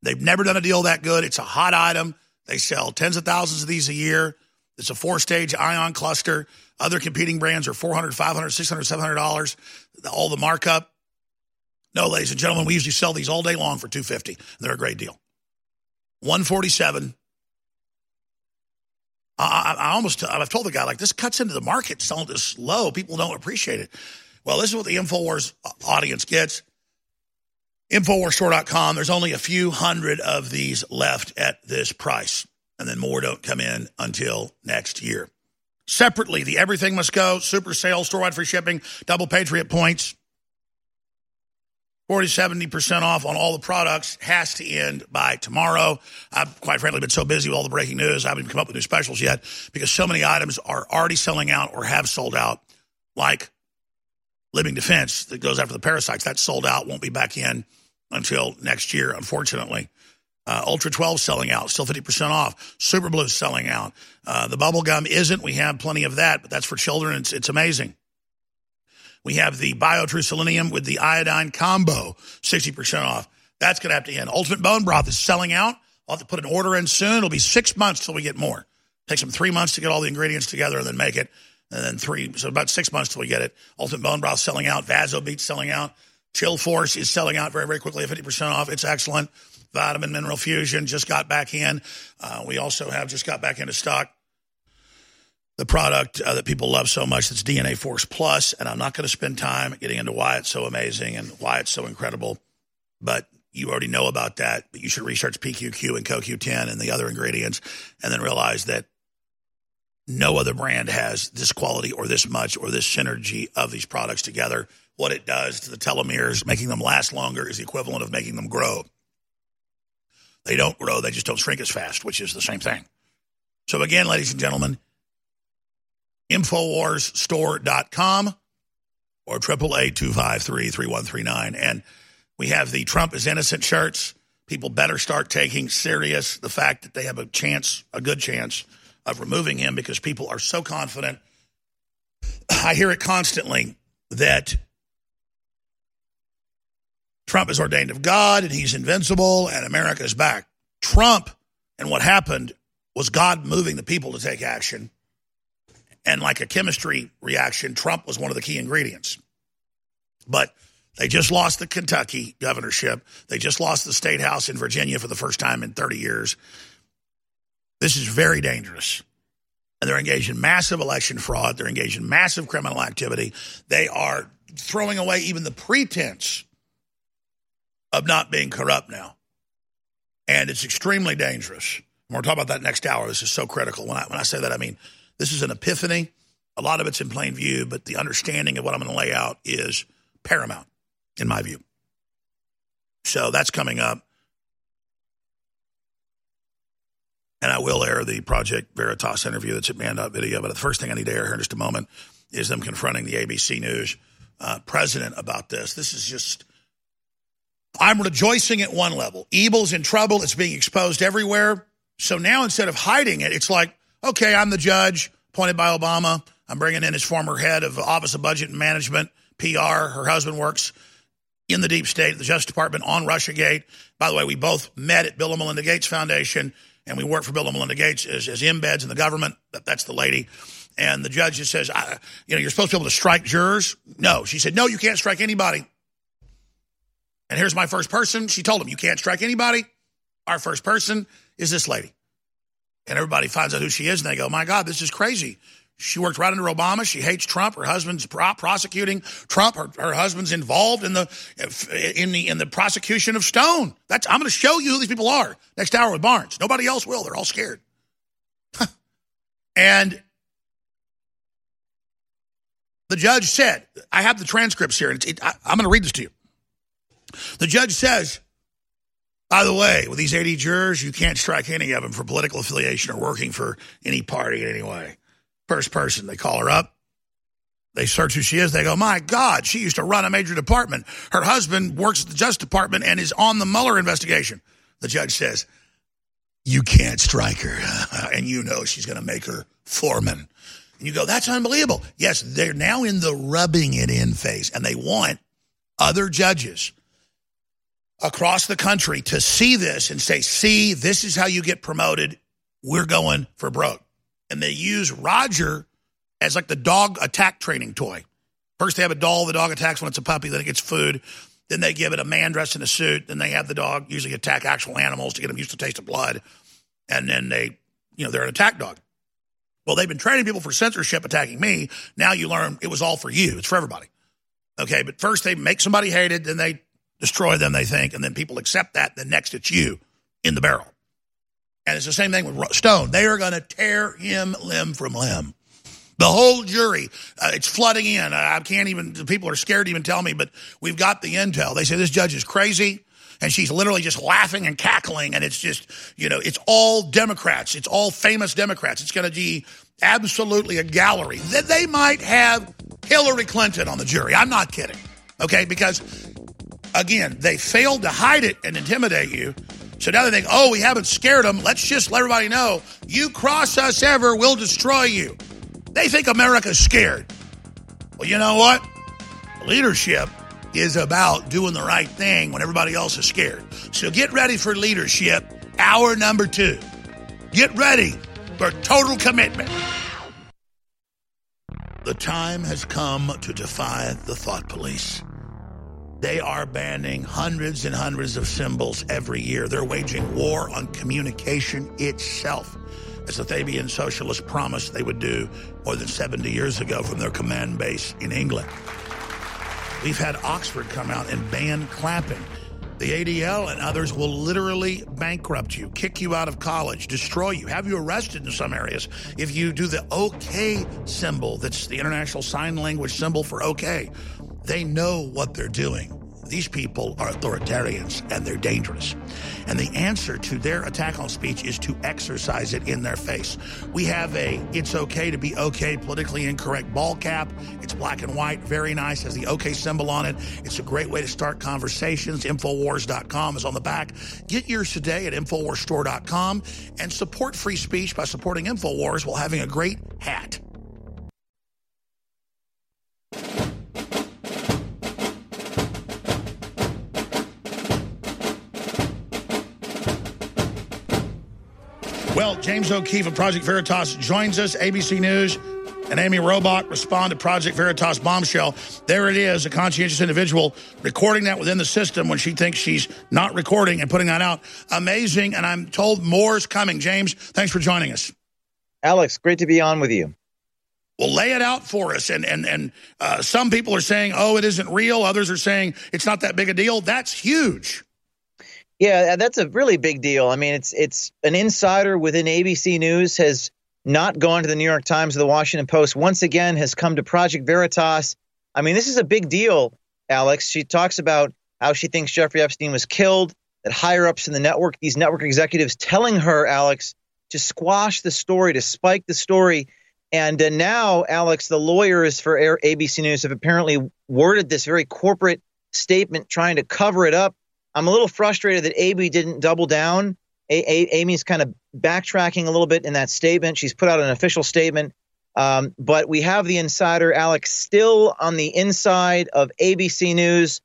They've never done a deal that good. It's a hot item. They sell tens of thousands of these a year. It's a four-stage ion cluster. Other competing brands are $400, $500, $600, $700, all the markup. No, ladies and gentlemen, we usually sell these all day long for $250. They're a great deal. $147. I've told the guy, like, this cuts into the market. Selling this low. People don't appreciate it. Well, this is what the InfoWars audience gets. InfoWarsStore.com. There's only a few hundred of these left at this price. And then more don't come in until next year. Separately, the Everything Must Go, Super Sale, Storewide Free Shipping, Double Patriot Points. 40-70% off on all the products has to end by tomorrow. I've, quite frankly, been so busy with all the breaking news, I haven't come up with new specials yet because so many items are already selling out or have sold out, like Living Defense that goes after the parasites. That's sold out, won't be back in until next year, unfortunately. Ultra 12 selling out, still 50% off. Super Blue selling out. The bubble gum isn't. We have plenty of that, but that's for children. It's amazing. We have the BioTrue Selenium with the iodine combo, 60% off. That's going to have to end. Ultimate Bone Broth is selling out. I'll have to put an order in soon. It'll be 6 months till we get more. Takes them 3 months to get all the ingredients together and then make it. And then so about 6 months till we get it. Ultimate Bone Broth selling out. Vaso Beats selling out. Chill Force is selling out very, very quickly, 50% off. It's excellent. Vitamin Mineral Fusion just got back in. We also have just got back into stock the product that people love so much. That's DNA Force Plus, and I'm not going to spend time getting into why it's so amazing and why it's so incredible, but you already know about that. But you should research PQQ and CoQ10 and the other ingredients and then realize that no other brand has this quality or this much or this synergy of these products together. What it does to the telomeres, making them last longer, is the equivalent of making them grow. They don't grow. They just don't shrink as fast, which is the same thing. So again, ladies and gentlemen, InfowarsStore.com or 888-253-3139. And we have the Trump is innocent shirts. People better start taking serious the fact that they have a chance, a good chance, of removing him, because people are so confident. I hear it constantly that Trump is ordained of God and he's invincible and America is back. Trump and what happened was God moving the people to take action. And like a chemistry reaction, Trump was one of the key ingredients. But they just lost the Kentucky governorship. They just lost the state house in Virginia for the first time in 30 years. This is very dangerous. And they're engaged in massive election fraud. They're engaged in massive criminal activity. They are throwing away even the pretense of not being corrupt now. And it's extremely dangerous. And we're going to talk about that next hour. This is so critical. When I say that, I mean, this is an epiphany. A lot of it's in plain view, but the understanding of what I'm going to lay out is paramount, in my view. So that's coming up. And I will air the Project Veritas interview that's at man.video. But the first thing I need to air here in just a moment is them confronting the ABC News president about this. This is just, I'm rejoicing at one level. Evil's in trouble. It's being exposed everywhere. So now instead of hiding it, it's like, okay, I'm the judge appointed by Obama. I'm bringing in his former head of Office of Budget and Management, PR. Her husband works in the deep state, the Justice Department, on Russiagate. By the way, we both met at Bill and Melinda Gates Foundation, and we work for Bill and Melinda Gates as embeds in the government. That's the lady. And the judge just says, you're supposed to be able to strike jurors. No. She said, no, you can't strike anybody. And here's my first person. She told him, you can't strike anybody. Our first person is this lady. And everybody finds out who she is, and they go, my God, this is crazy. She worked right under Obama. She hates Trump. Her husband's prosecuting Trump. Her husband's involved in the prosecution of Stone. I'm going to show you who these people are next hour with Barnes. Nobody else will. They're all scared. And the judge said, I have the transcripts here, and I'm going to read this to you. The judge says, by the way, with these 80 jurors, you can't strike any of them for political affiliation or working for any party in any way. First person, they call her up. They search who she is. They go, my God, she used to run a major department. Her husband works at the Justice Department and is on the Mueller investigation. The judge says, you can't strike her. And you know she's going to make her foreman. And you go, that's unbelievable. Yes, they're now in the rubbing it in phase. And they want other judges across the country to see this and say, see, this is how you get promoted. We're going for broke. And they use Roger as like the dog attack training toy. First, they have a doll. The dog attacks when it's a puppy. Then it gets food. Then they give it a man dressed in a suit. Then they have the dog usually attack actual animals to get them used to the taste of blood. And then they're an attack dog. Well, they've been training people for censorship, attacking me. Now you learn it was all for you. It's for everybody. Okay, but first they make somebody hated. Then they destroy them, they think. And then people accept that. Then next it's you in the barrel. And it's the same thing with Stone. They are going to tear him limb from limb. The whole jury, it's flooding in. I can't even, the people are scared to even tell me, but we've got the intel. They say this judge is crazy, and she's literally just laughing and cackling, and it's just, it's all Democrats. It's all famous Democrats. It's going to be absolutely a gallery. They might have Hillary Clinton on the jury. I'm not kidding, okay? Because, again, they failed to hide it and intimidate you. So now they think, oh, we haven't scared them. Let's just let everybody know, you cross us ever, we'll destroy you. They think America's scared. Well, you know what? Leadership is about doing the right thing when everybody else is scared. So get ready for leadership, hour number 2. Get ready for total commitment. The time has come to defy the thought police. They are banning hundreds and hundreds of symbols every year. They're waging war on communication itself, as the Fabian socialists promised they would do more than 70 years ago from their command base in England. We've had Oxford come out and ban clapping. The ADL and others will literally bankrupt you, kick you out of college, destroy you, have you arrested in some areas if you do the OK symbol. That's the international sign language symbol for OK. They know what they're doing. These people are authoritarians, and they're dangerous. And the answer to their attack on speech is to exercise it in their face. We have a it's okay to be okay politically incorrect ball cap. It's black and white, very nice, has the okay symbol on it. It's a great way to start conversations. Infowars.com is on the back. Get yours today at InfowarsStore.com and support free speech by supporting Infowars while having a great hat. Well, James O'Keefe of Project Veritas joins us. ABC News and Amy Robach respond to Project Veritas bombshell. There it is, a conscientious individual recording that within the system when she thinks she's not recording and putting that out. Amazing, and I'm told more's coming. James, thanks for joining us. Alex, great to be on with you. Well, lay it out for us. And some people are saying, oh, it isn't real. Others are saying it's not that big a deal. That's huge. Yeah, that's a really big deal. I mean, it's an insider within ABC News has not gone to the New York Times or the Washington Post. Once again, has come to Project Veritas. I mean, this is a big deal, Alex. She talks about how she thinks Jeffrey Epstein was killed, that higher ups in the network, these network executives telling her, Alex, to squash the story, to spike the story. And now, Alex, the lawyers for ABC News have apparently worded this very corporate statement trying to cover it up. I'm a little frustrated that Amy didn't double down. Amy's kind of backtracking a little bit in that statement. She's put out an official statement. But we have the insider, Alex, still on the inside of ABC News,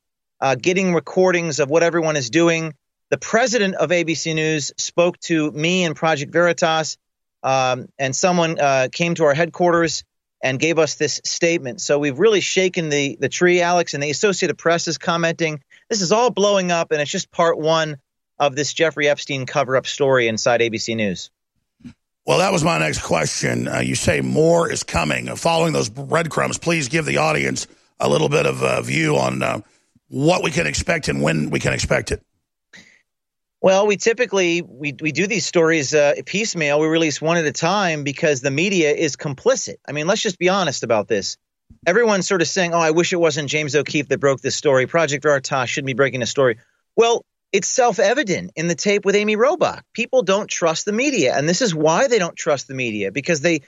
getting recordings of what everyone is doing. The president of ABC News spoke to me and Project Veritas, and someone came to our headquarters and gave us this statement. So we've really shaken the tree, Alex, and the Associated Press is commenting. This is all blowing up, and it's just part one of this Jeffrey Epstein cover-up story inside ABC News. Well, that was my next question. You say more is coming. Following those breadcrumbs, please give the audience a little bit of a view on what we can expect and when we can expect it. Well, we typically we do these stories piecemeal. We release one at a time because the media is complicit. I mean, let's just be honest about this. Everyone's sort of saying, oh, I wish it wasn't James O'Keefe that broke this story. Project Veritas shouldn't be breaking a story. Well, it's self-evident in the tape with Amy Robach. People don't trust the media, and this is why they don't trust the media, because they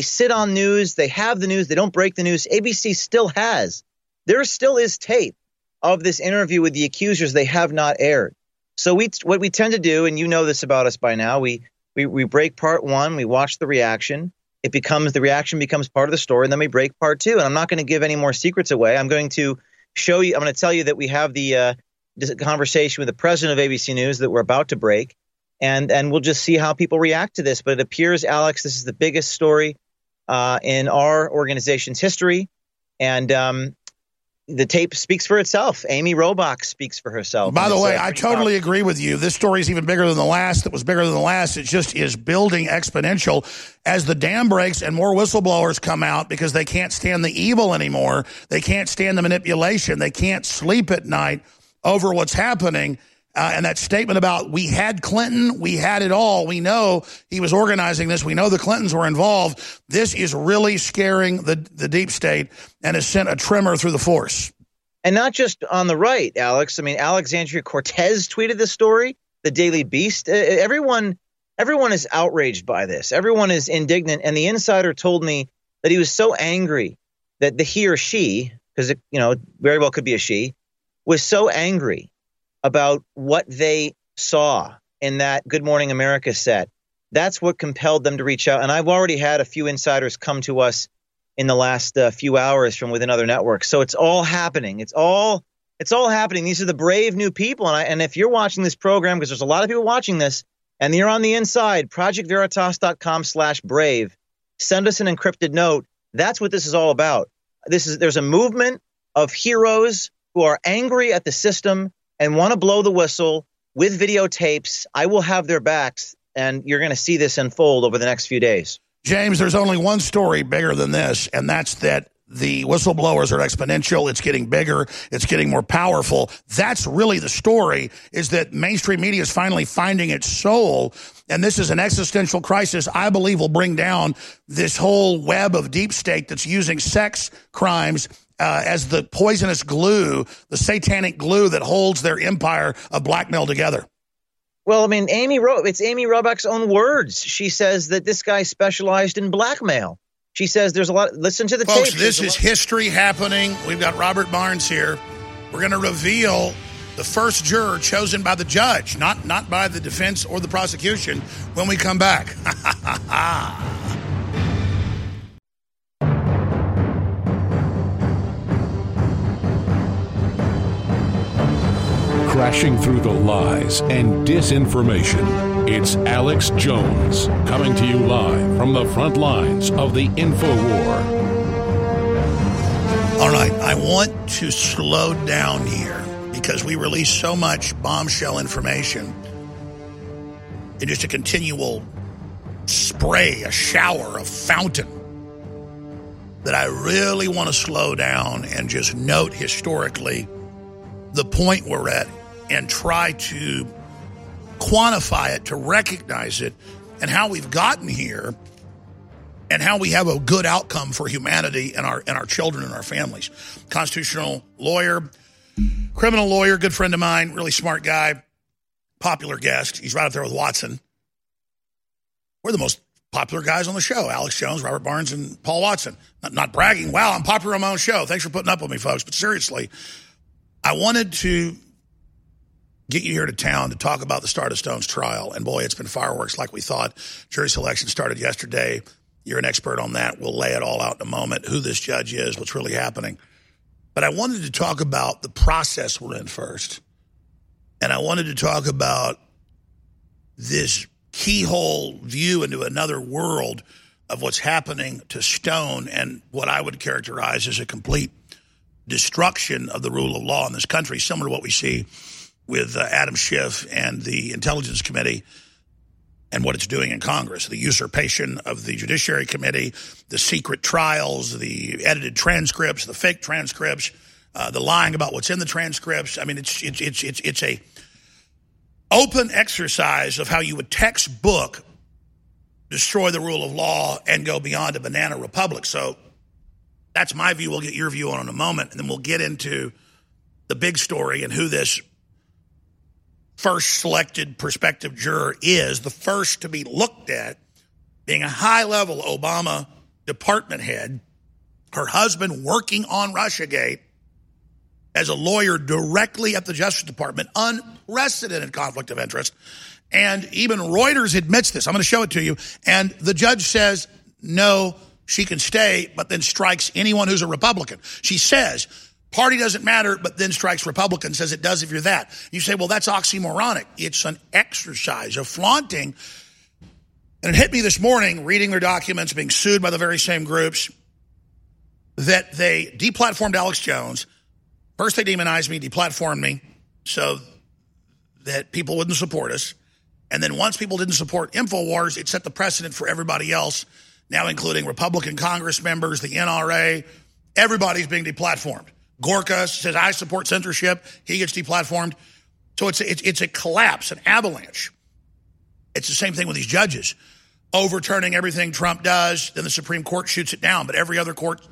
sit on news, they have the news, they don't break the news. ABC still has. There still is tape of this interview with the accusers they have not aired. So what we tend to do, and you know this about us by now, we break part one, we watch the reaction. It becomes the reaction becomes part of the story, and then we break part two. And I'm not going to give any more secrets away. I'm going to show you. I'm going to tell you that we have the conversation with the president of ABC News that we're about to break, and we'll just see how people react to this. But it appears, Alex, this is the biggest story in our organization's history, and the tape speaks for itself. Amy Robach speaks for herself. By the way, I totally agree with you. This story is even bigger than the last. That was bigger than the last. It just is building exponential as the dam breaks and more whistleblowers come out because they can't stand the evil anymore. They can't stand the manipulation. They can't sleep at night over what's happening. And that statement about we had Clinton, we had it all. We know he was organizing this. We know the Clintons were involved. This is really scaring the deep state and has sent a tremor through the force. And not just on the right, Alex. I mean, Alexandria Cortez tweeted this story, the Daily Beast. Everyone is outraged by this. Everyone is indignant. And the insider told me that he was so angry that he or she, because it, you know, very well could be a she, was so angry about what they saw in that Good Morning America set. That's what compelled them to reach out. And I've already had a few insiders come to us in the last few hours from within other networks. So it's all happening. It's all happening. These are the brave new people. And if you're watching this program, because there's a lot of people watching this, and you're on the inside, projectveritas.com/brave, send us an encrypted note. That's what this is all about. There's a movement of heroes who are angry at the system and want to blow the whistle with videotapes. I will have their backs, and you're going to see this unfold over the next few days. James, there's only one story bigger than this, and that's that the whistleblowers are exponential. It's getting bigger. It's getting more powerful. That's really the story, is that mainstream media is finally finding its soul. And this is an existential crisis I believe will bring down this whole web of deep state that's using sex crimes as the poisonous glue, the satanic glue that holds their empire of blackmail together. Well, I mean, it's Amy Robach's own words. She says that this guy specialized in blackmail. She says there's a lot. Listen to the tape. Folks, this is history happening. We've got Robert Barnes here. We're going to reveal the first juror chosen by the judge, not by the defense or the prosecution, when we come back. Crashing through the lies and disinformation, it's Alex Jones coming to you live from the front lines of the InfoWar. All right, I want to slow down here because we release so much bombshell information in just a continual spray, a shower, a fountain, that I really want to slow down and just note historically the point we're at and try to quantify it, to recognize it, and how we've gotten here and how we have a good outcome for humanity and our children and our families. Constitutional lawyer, criminal lawyer, good friend of mine, really smart guy, popular guest. He's right up there with Watson. We're the most popular guys on the show, Alex Jones, Robert Barnes, and Paul Watson. Not bragging. Wow, I'm popular on my own show. Thanks for putting up with me, folks. But seriously, I wanted to get you here to town to talk about the start of Stone's trial. And, boy, it's been fireworks like we thought. Jury selection started yesterday. You're an expert on that. We'll lay it all out in a moment, who this judge is, what's really happening. But I wanted to talk about the process we're in first. And I wanted to talk about this keyhole view into another world of what's happening to Stone and what I would characterize as a complete destruction of the rule of law in this country, similar to what we see with Adam Schiff and the Intelligence Committee and what it's doing in Congress, the usurpation of the Judiciary Committee, the secret trials, the edited transcripts, the fake transcripts, the lying about what's in the transcripts. I mean, it's a open exercise of how you would textbook destroy the rule of law and go beyond a banana republic. So that's my view. We'll get your view on in a moment, and then we'll get into the big story and who this first selected prospective juror is, the first to be looked at, being a high-level Obama department head, her husband working on Russiagate as a lawyer directly at the Justice Department, unprecedented conflict of interest, and even Reuters admits this. I'm going to show it to you, and the judge says, no, she can stay, but then strikes anyone who's a Republican. She says, party doesn't matter, but then strikes Republicans, says it does if you're that. You say, well, that's oxymoronic. It's an exercise of flaunting. And it hit me this morning, reading their documents, being sued by the very same groups, that they deplatformed Alex Jones. First they demonized me, deplatformed me, so that people wouldn't support us. And then once people didn't support InfoWars, it set the precedent for everybody else, now including Republican Congress members, the NRA. Everybody's being deplatformed. Gorka says, I support censorship. He gets deplatformed. So it's a collapse, an avalanche. It's the same thing with these judges. Overturning everything Trump does, then the Supreme Court shoots it down. But every other court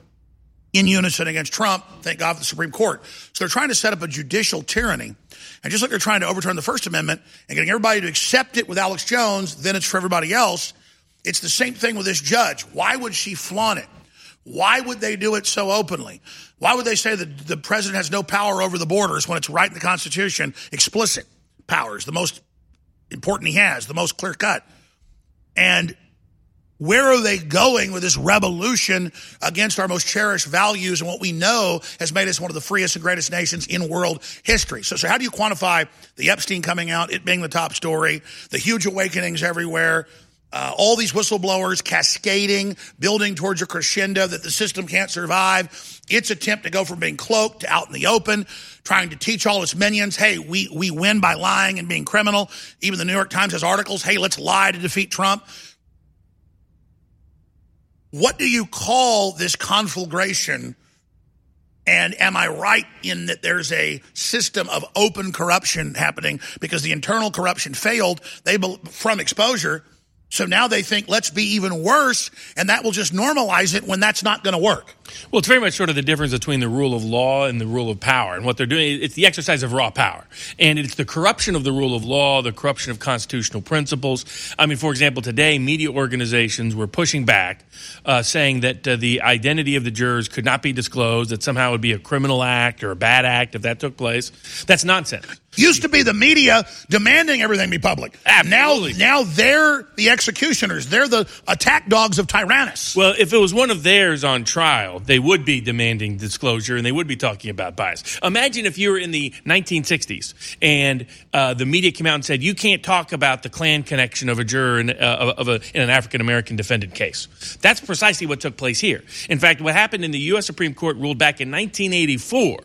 in unison against Trump, thank God for the Supreme Court. So they're trying to set up a judicial tyranny. And just like they're trying to overturn the First Amendment and getting everybody to accept it with Alex Jones, then it's for everybody else. It's the same thing with this judge. Why would she flaunt it? Why would they do it so openly? Why would they say that the president has no power over the borders when it's right in the Constitution? Explicit powers, the most important he has, the most clear-cut. And where are they going with this revolution against our most cherished values and what we know has made us one of the freest and greatest nations in world history? So how do you quantify the Epstein coming out, it being the top story, the huge awakenings everywhere, all these whistleblowers cascading, building towards a crescendo that the system can't survive. Its attempt to go from being cloaked to out in the open, trying to teach all its minions, hey, we win by lying and being criminal. Even the New York Times has articles, hey, let's lie to defeat Trump. What do you call this conflagration? And am I right in that there's a system of open corruption happening because the internal corruption failed from exposure? So now they think, let's be even worse, and that will just normalize it when that's not going to work. Well, it's very much sort of the difference between the rule of law and the rule of power. And what they're doing, it's the exercise of raw power. And it's the corruption of the rule of law, the corruption of constitutional principles. I mean, for example, today, media organizations were pushing back, saying that the identity of the jurors could not be disclosed, that somehow it would be a criminal act or a bad act if that took place. That's nonsense. Used to be the media demanding everything be public. Absolutely. Now they're the executioners. They're the attack dogs of Tyrannus. Well, if it was one of theirs on trial, they would be demanding disclosure and they would be talking about bias. Imagine if you were in the 1960s and the media came out and said, you can't talk about the Klan connection of a juror in an African-American defendant case. That's precisely what took place here. In fact, what happened in the U.S. Supreme Court ruled back in 1984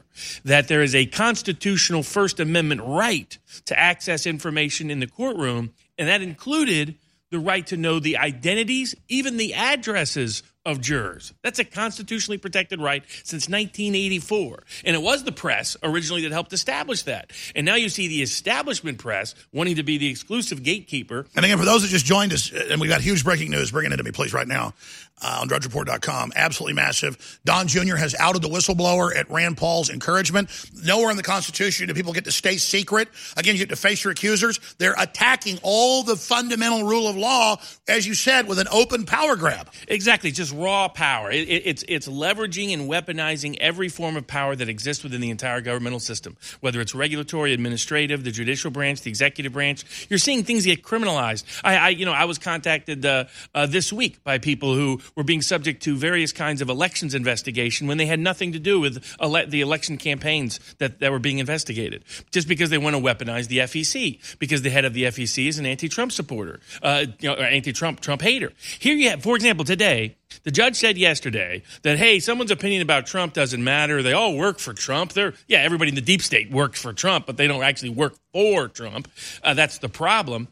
that there is a constitutional First Amendment right to access information in the courtroom, and that included the right to know the identities, even the addresses of jurors. That's a constitutionally protected right since 1984. And it was the press originally that helped establish that. And now you see the establishment press wanting to be the exclusive gatekeeper. And again, for those that just joined us, and we got huge breaking news, bringing it to me, please, right now, on DrudgeReport.com. Absolutely massive. Don Jr. has outed the whistleblower at Rand Paul's encouragement. Nowhere in the Constitution do people get to stay secret. Again, you get to face your accusers. They're attacking all the fundamental rule of law, as you said, with an open power grab. Exactly. Just raw power. It's leveraging and weaponizing every form of power that exists within the entire governmental system, whether it's regulatory, administrative, the judicial branch, the executive branch. You're seeing things get criminalized. I was contacted this week by people who were being subject to various kinds of elections investigation when they had nothing to do with the election campaigns that were being investigated, just because they want to weaponize the FEC, because the head of the FEC is an anti-Trump supporter, or anti-Trump, Trump hater. Here you have, for example, today, the judge said yesterday that, hey, someone's opinion about Trump doesn't matter. They all work for Trump. Everybody in the deep state works for Trump, but they don't actually work for Trump. That's the problem.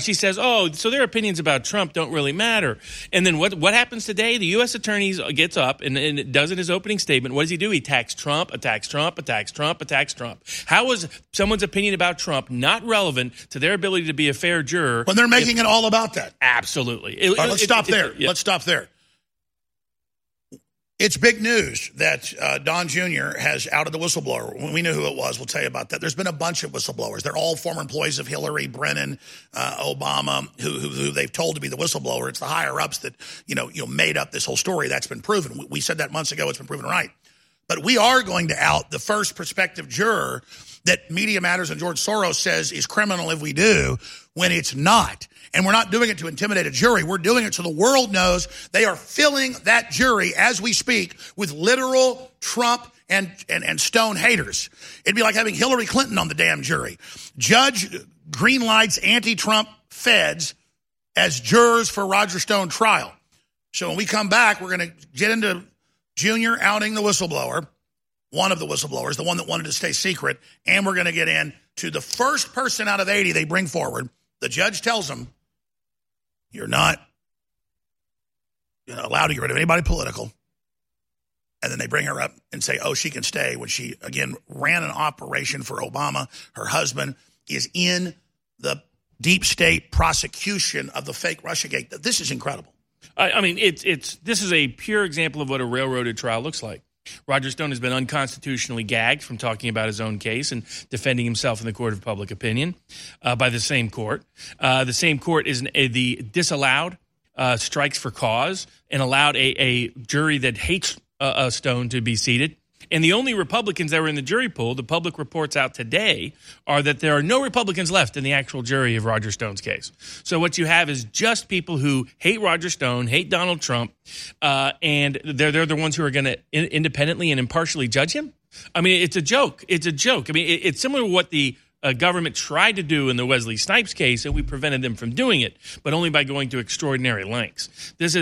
She says, so their opinions about Trump don't really matter. And then what happens today? The U.S. attorney gets up and does in his opening statement. What does he do? He attacks Trump, attacks Trump, attacks Trump, attacks Trump. How is someone's opinion about Trump not relevant to their ability to be a fair juror? When they're making it all about that. Absolutely. Let's stop there. It's big news that Don Jr. has outed the whistleblower. We knew who it was. We'll tell you about that. There's been a bunch of whistleblowers. They're all former employees of Hillary, Brennan, Obama, who they've told to be the whistleblower. It's the higher-ups that made up this whole story. That's been proven. We said that months ago. It's been proven right. But we are going to out the first prospective juror that Media Matters and George Soros says is criminal if we do, when it's not. And we're not doing it to intimidate a jury. We're doing it so the world knows they are filling that jury as we speak with literal Trump and Stone haters. It'd be like having Hillary Clinton on the damn jury. Judge greenlights anti-Trump feds as jurors for Roger Stone trial. So when we come back, we're going to get into Junior outing the whistleblower, one of the whistleblowers, the one that wanted to stay secret, and we're going to get in to the first person out of 80 they bring forward. The judge tells them, you're not allowed to get rid of anybody political. And then they bring her up and say, she can stay when she, again, ran an operation for Obama. Her husband is in the deep state prosecution of the fake Russiagate. This is incredible. I mean, this is a pure example of what a railroaded trial looks like. Roger Stone has been unconstitutionally gagged from talking about his own case and defending himself in the court of public opinion by the same court. The same court is disallowed strikes for cause and allowed a jury that hates Stone to be seated. And the only Republicans that were in the jury pool, the public reports out today, are that there are no Republicans left in the actual jury of Roger Stone's case. So what you have is just people who hate Roger Stone, hate Donald Trump, and they're the ones who are going to independently and impartially judge him. I mean, it's a joke. I mean, it's similar to what the government tried to do in the Wesley Snipes case, and we prevented them from doing it, but only by going to extraordinary lengths. This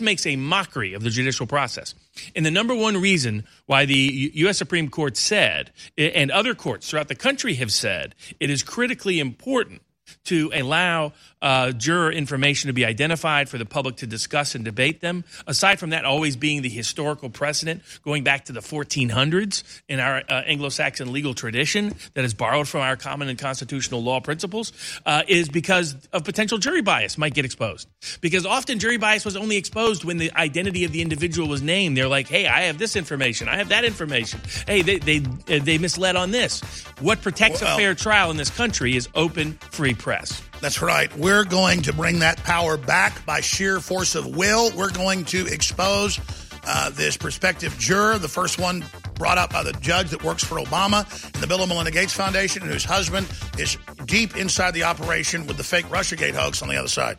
makes a mockery of the judicial process. And the number one reason why the U.S. Supreme Court said, and other courts throughout the country have said, it is critically important to allow juror information to be identified for the public to discuss and debate them. Aside from that always being the historical precedent going back to the 1400s in our Anglo-Saxon legal tradition that is borrowed from our common and constitutional law principles, is because of potential jury bias might get exposed. Because often jury bias was only exposed when the identity of the individual was named. They're like, hey, I have this information. I have that information. Hey, they misled on this. What protects a fair trial in this country is open, free press. That's right. We're going to bring that power back by sheer force of will. We're going to expose this prospective juror, the first one brought up by the judge that works for Obama and the Bill and Melinda Gates Foundation, and whose husband is deep inside the operation with the fake Russiagate hoax on the other side.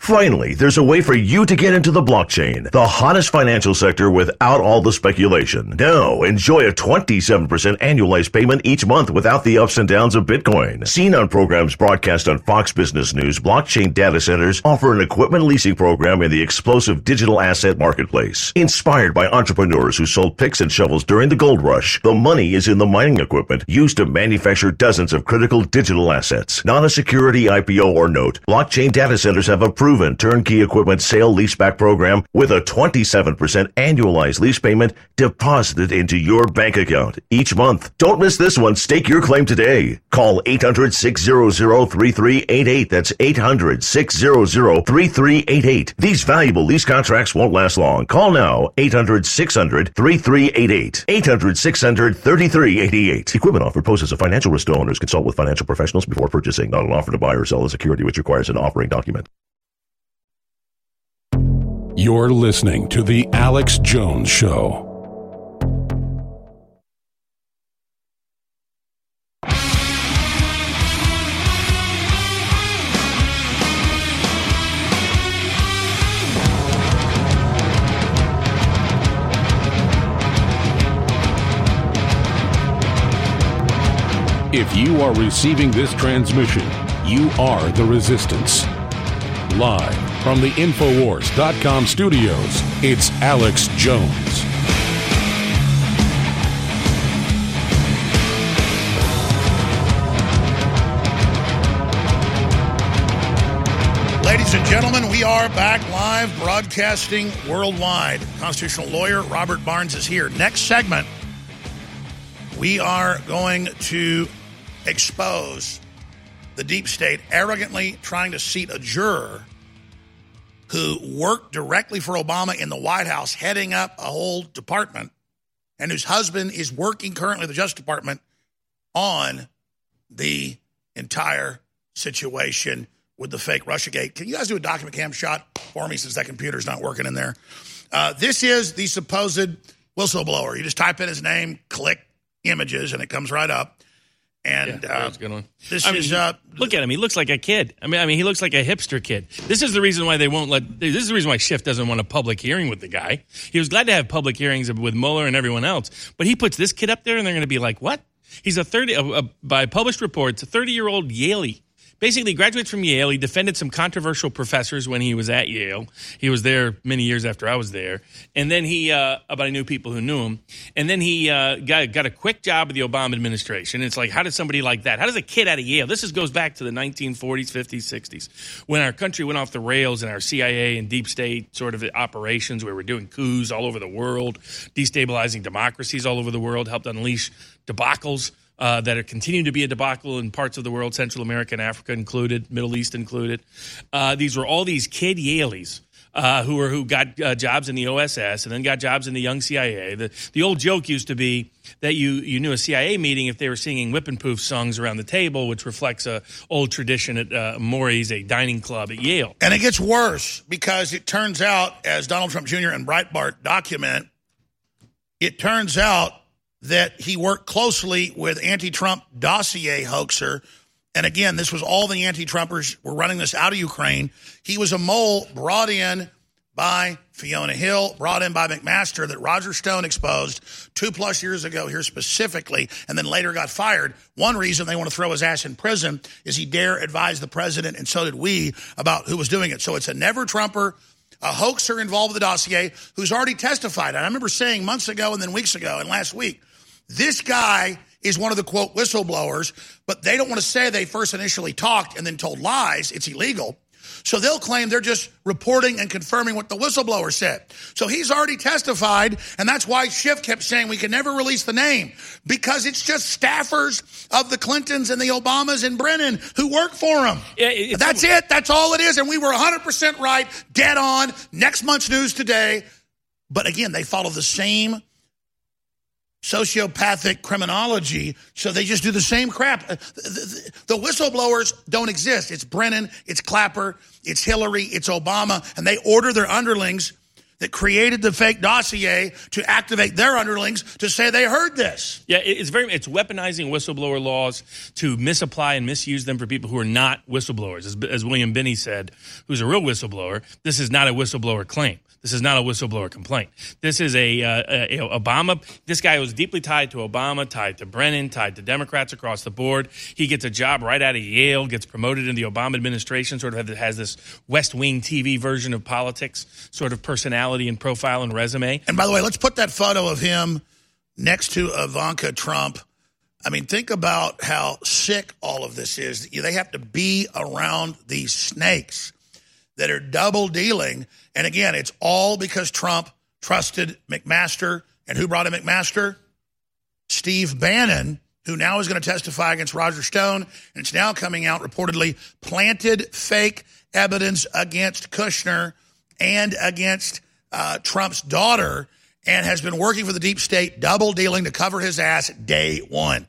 Finally, there's a way for you to get into the blockchain, the hottest financial sector without all the speculation. Now, enjoy a 27% annualized payment each month without the ups and downs of Bitcoin. Seen on programs broadcast on Fox Business News, blockchain data centers offer an equipment leasing program in the explosive digital asset marketplace. Inspired by entrepreneurs who sold picks and shovels during the gold rush, the money is in the mining equipment used to manufacture dozens of critical digital assets. Not a security, IPO, or note, blockchain data centers have a proven turnkey equipment sale leaseback program with a 27% annualized lease payment deposited into your bank account each month. Don't miss this one. Stake your claim today. Call 800-600-3388. That's 800-600-3388. These valuable lease contracts won't last long. Call now. 800-600-3388. 800-600-3388. Equipment offered poses a financial risk to owners. Consult with financial professionals before purchasing. Not an offer to buy or sell a security which requires an offering document. You're listening to The Alex Jones Show. If you are receiving this transmission, you are the resistance. Live from the Infowars.com studios, it's Alex Jones. Ladies and gentlemen, we are back live, broadcasting worldwide. Constitutional lawyer Robert Barnes is here. Next segment, we are going to expose the deep state arrogantly trying to seat a juror who worked directly for Obama in the White House, heading up a whole department, and whose husband is working currently at the Justice Department on the entire situation with the fake Russiagate. Can you guys do a document cam shot for me, since that computer's not working in there? This is the supposed whistleblower. You just type in his name, click images, and it comes right up. And look at him. He looks like a kid. I mean, he looks like a hipster kid. This is the reason why they won't let. This is the reason why Schiff doesn't want a public hearing with the guy. He was glad to have public hearings with Mueller and everyone else, but he puts this kid up there, and they're going to be like, "What? He's a by published reports, a 30-year-old Yaley basically graduates from Yale. He defended some controversial professors when he was at Yale. He was there many years after I was there. And then he, but I knew people who knew him. And then he got a quick job with the Obama administration. It's like, how did somebody like that? How does a kid out of Yale? This goes back to the 1940s, 50s, 60s, when our country went off the rails and our CIA and deep state sort of operations where we're doing coups all over the world, destabilizing democracies all over the world, helped unleash debacles. That are continuing to be a debacle in parts of the world, Central America and Africa included, Middle East included. These were all these kid Yaleys who got jobs in the OSS and then got jobs in the young CIA. The old joke used to be that you knew a CIA meeting if they were singing whip and poof songs around the table, which reflects a old tradition at Morey's, a dining club at Yale. And it gets worse because it turns out, as Donald Trump Jr. and Breitbart document, it turns out that he worked closely with anti-Trump dossier hoaxer. And again, this was all the anti-Trumpers were running this out of Ukraine. He was a mole brought in by Fiona Hill, brought in by McMaster, that Roger Stone exposed 2+ years ago here specifically, and then later got fired. One reason they want to throw his ass in prison is he dare advise the president, and so did we, about who was doing it. So it's a never-Trumper, a hoaxer involved with the dossier who's already testified. And I remember saying months ago and then weeks ago and last week, this guy is one of the, quote, whistleblowers, but they don't want to say they first initially talked and then told lies. It's illegal. So they'll claim they're just reporting and confirming what the whistleblower said. So he's already testified, and that's why Schiff kept saying we can never release the name, because it's just staffers of the Clintons and the Obamas and Brennan who work for him. Yeah, that's it. That's all it is, and we were 100% right, dead on, next month's news today. But again, they follow the same sociopathic criminology, so they just do the same crap. The whistleblowers don't exist. It's Brennan, it's Clapper, it's Hillary, it's Obama, and they order their underlings that created the fake dossier to activate their underlings to say they heard this. Yeah, it's weaponizing whistleblower laws to misapply and misuse them for people who are not whistleblowers. As William Binney said, who's a real whistleblower, this is not a whistleblower claim. This is not a whistleblower complaint. This is a Obama. This guy was deeply tied to Obama, tied to Brennan, tied to Democrats across the board. He gets a job right out of Yale, gets promoted in the Obama administration, sort of has this West Wing TV version of politics, sort of personality and profile and resume. And by the way, let's put that photo of him next to Ivanka Trump. I mean, think about how sick all of this is. They have to be around these snakes that are double dealing. And again, it's all because Trump trusted McMaster. And who brought in McMaster? Steve Bannon, who now is going to testify against Roger Stone. And it's now coming out reportedly planted fake evidence against Kushner and against Trump's daughter, and has been working for the deep state, double dealing to cover his ass day one.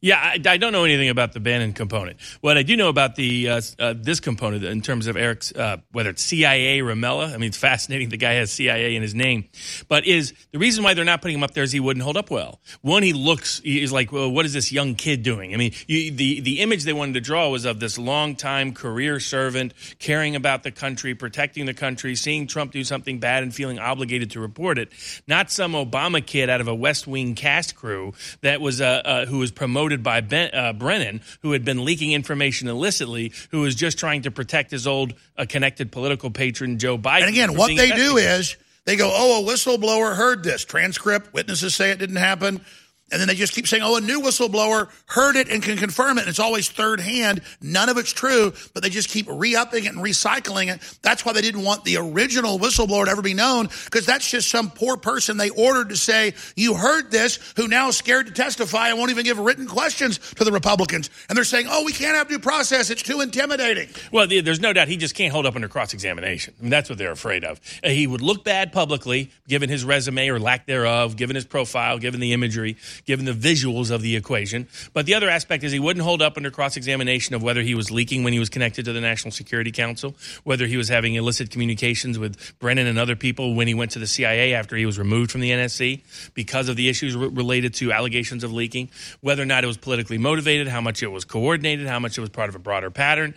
Yeah, I don't know anything about the Bannon component. What I do know about the this component in terms of Eric's, whether it's CIA, Ramella, I mean, it's fascinating the guy has CIA in his name, but is the reason why they're not putting him up there is he wouldn't hold up well. One, he is like, well, what is this young kid doing? I mean, the image they wanted to draw was of this longtime career servant caring about the country, protecting the country, seeing Trump do something bad and feeling obligated to report it, not some Obama kid out of a West Wing cast crew that was who was promoted by Brennan, who had been leaking information illicitly, who was just trying to protect his old connected political patron, Joe Biden. And again, what they do is they go, oh, a whistleblower heard this. Transcript, witnesses say it didn't happen. And then they just keep saying, oh, a new whistleblower heard it and can confirm it. And it's always third hand. None of it's true, but they just keep re-upping it and recycling it. That's why they didn't want the original whistleblower to ever be known, because that's just some poor person they ordered to say, you heard this, who now is scared to testify and won't even give written questions to the Republicans. And they're saying, oh, we can't have due process. It's too intimidating. Well, there's no doubt he just can't hold up under cross-examination. I mean, that's what they're afraid of. He would look bad publicly, given his resume or lack thereof, given his profile, given the imagery, given the visuals of the equation. But the other aspect is he wouldn't hold up under cross-examination of whether he was leaking when he was connected to the National Security Council, whether he was having illicit communications with Brennan and other people when he went to the CIA after he was removed from the NSC because of the issues related to allegations of leaking, whether or not it was politically motivated, how much it was coordinated, how much it was part of a broader pattern,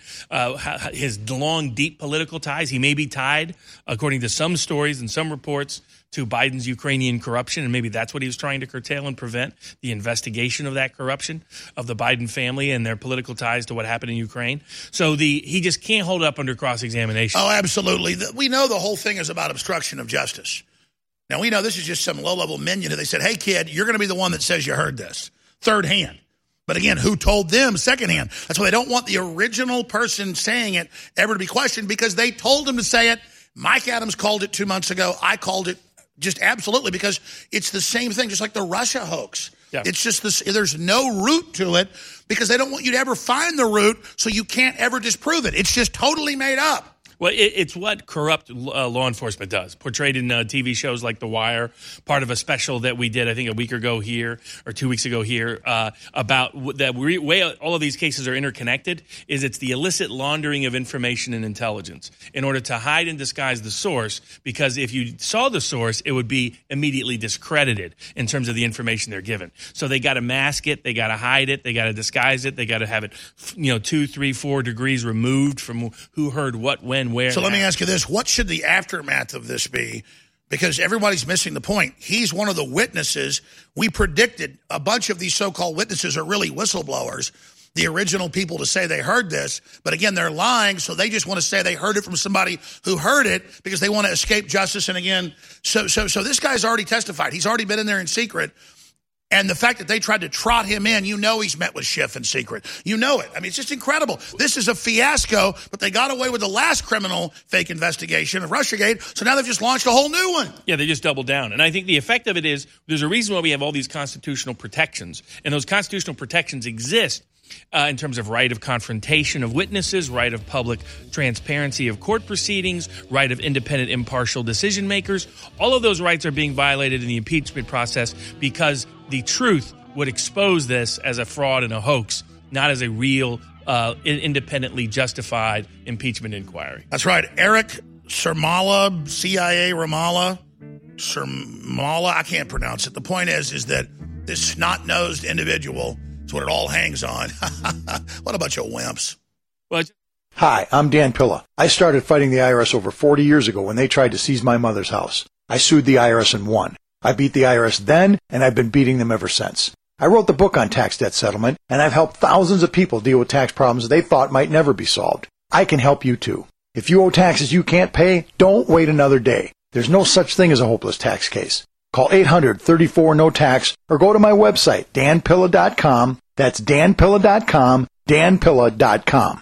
his long, deep political ties. He may be tied, according to some stories and some reports, to Biden's Ukrainian corruption, and maybe that's what he was trying to curtail and prevent. prevent the investigation of that corruption of the Biden family and their political ties to what happened in Ukraine. So he just can't hold up under cross-examination. Oh, absolutely. We know the whole thing is about obstruction of justice. Now, we know this is just some low-level minion. They said, hey, kid, you're going to be the one that says you heard this. Third hand. But again, who told them secondhand? That's why they don't want the original person saying it ever to be questioned, because they told them to say it. Mike Adams called it 2 months ago. I called it just absolutely, because it's the same thing, just like the Russia hoax. Yeah. It's just this. There's no root to it because they don't want you to ever find the root, so you can't ever disprove it. It's just totally made up. Well, it's what corrupt law enforcement does, portrayed in TV shows like The Wire, part of a special that we did, I think, a week ago here or 2 weeks ago here, about that way all of these cases are interconnected, is it's the illicit laundering of information and intelligence in order to hide and disguise the source, because if you saw the source, it would be immediately discredited in terms of the information they're given. So they got to mask it. They got to hide it. They got to disguise it. They got to have it, 2, 3, 4 degrees removed from who heard what, when. So let me ask you this. What should the aftermath of this be? Because everybody's missing the point. He's one of the witnesses. We predicted a bunch of these so-called witnesses are really whistleblowers, the original people to say they heard this. But again, they're lying, so they just want to say they heard it from somebody who heard it because they want to escape justice. And again, so this guy's already testified. He's already been in there in secret. And the fact that they tried to trot him in, he's met with Schiff in secret. You know it. I mean, it's just incredible. This is a fiasco, but they got away with the last criminal fake investigation of Russiagate, so now they've just launched a whole new one. Yeah, they just doubled down. And I think the effect of it is there's a reason why we have all these constitutional protections, and those constitutional protections exist in terms of right of confrontation of witnesses, right of public transparency of court proceedings, right of independent, impartial decision makers. All of those rights are being violated in the impeachment process because the truth would expose this as a fraud and a hoax, not as a real, independently justified impeachment inquiry. That's right. Eric Sermala, CIA Ramallah, Sermala, I can't pronounce it. The point is that this snot-nosed individual is what it all hangs on. What a bunch of wimps. Well, hi, I'm Dan Pilla. I started fighting the IRS over 40 years ago when they tried to seize my mother's house. I sued the IRS and won. I beat the IRS then, and I've been beating them ever since. I wrote the book on tax debt settlement, and I've helped thousands of people deal with tax problems they thought might never be solved. I can help you too. If you owe taxes you can't pay, don't wait another day. There's no such thing as a hopeless tax case. Call 800-34-NO-TAX or go to my website, danpilla.com. That's danpilla.com, danpilla.com.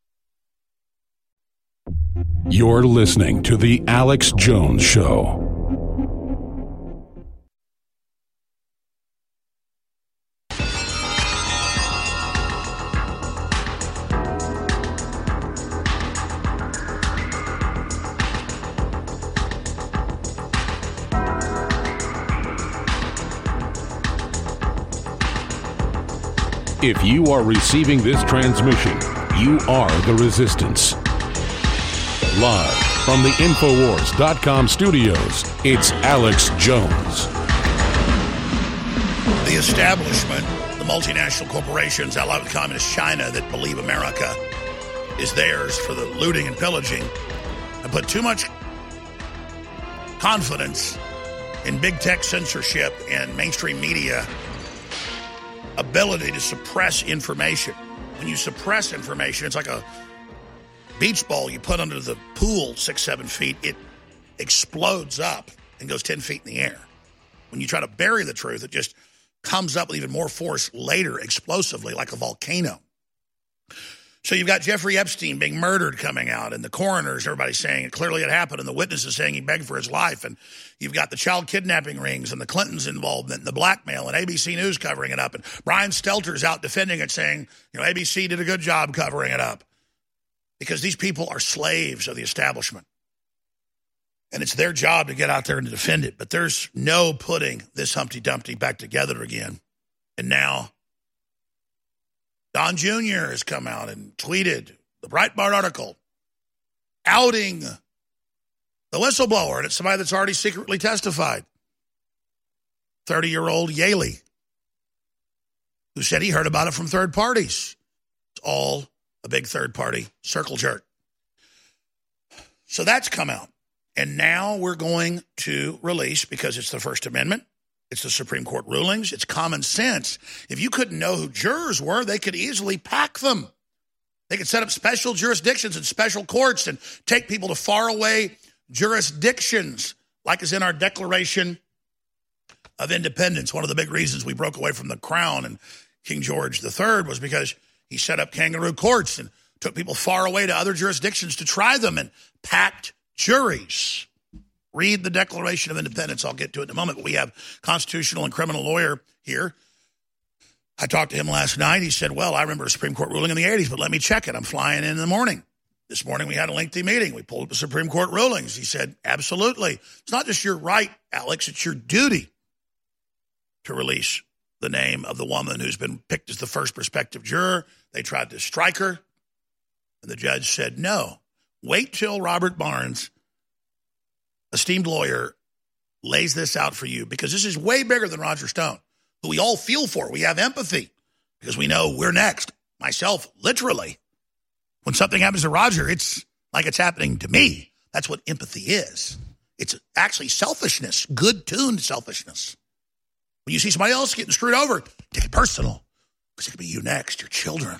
You're listening to The Alex Jones Show. If you are receiving this transmission, you are the resistance. Live from the Infowars.com studios, it's Alex Jones. The establishment, the multinational corporations, a lot of communist China that believe America is theirs for the looting and pillaging, and put too much confidence in big tech censorship and mainstream media ability to suppress information. When you suppress information, it's like a beach ball you put under the pool 6-7 feet, it explodes up and goes 10 feet in the air. When you try to bury the truth, it just comes up with even more force later, explosively, like a volcano. So you've got Jeffrey Epstein being murdered coming out, and the coroners, everybody's saying it clearly it happened, and the witnesses saying he begged for his life, and you've got the child kidnapping rings and the Clintons' involvement and the blackmail, and ABC News covering it up, and Brian Stelter's out defending it, saying, ABC did a good job covering it up. Because these people are slaves of the establishment. And it's their job to get out there and to defend it. But there's no putting this Humpty Dumpty back together again And now Don Jr. has come out and tweeted the Breitbart article outing the whistleblower, and it's somebody that's already secretly testified. 30-year-old Yaley, who said he heard about it from third parties. It's all a big third-party circle jerk. So that's come out. And now we're going to release, because it's the First Amendment, it's the Supreme Court rulings, it's common sense. If you couldn't know who jurors were, they could easily pack them. They could set up special jurisdictions and special courts and take people to faraway jurisdictions, like is in our Declaration of Independence. One of the big reasons we broke away from the crown and King George III was because he set up kangaroo courts and took people far away to other jurisdictions to try them and packed juries. Read the Declaration of Independence. I'll get to it in a moment. But we have a constitutional and criminal lawyer here. I talked to him last night. He said, well, I remember a Supreme Court ruling in the 80s, but let me check it. I'm flying in the morning. This morning we had a lengthy meeting. We pulled up the Supreme Court rulings. He said, absolutely. It's not just your right, Alex. It's your duty to release the name of the woman who's been picked as the first prospective juror. They tried to strike her, and the judge said, no, wait till Robert Barnes, esteemed lawyer, lays this out for you, because this is way bigger than Roger Stone, who we all feel for. We have empathy because we know we're next. Myself, literally. When something happens to Roger, it's like it's happening to me. That's what empathy is. It's actually selfishness, good-tuned selfishness. When you see somebody else getting screwed over, take it personal, because it could be you next, your children.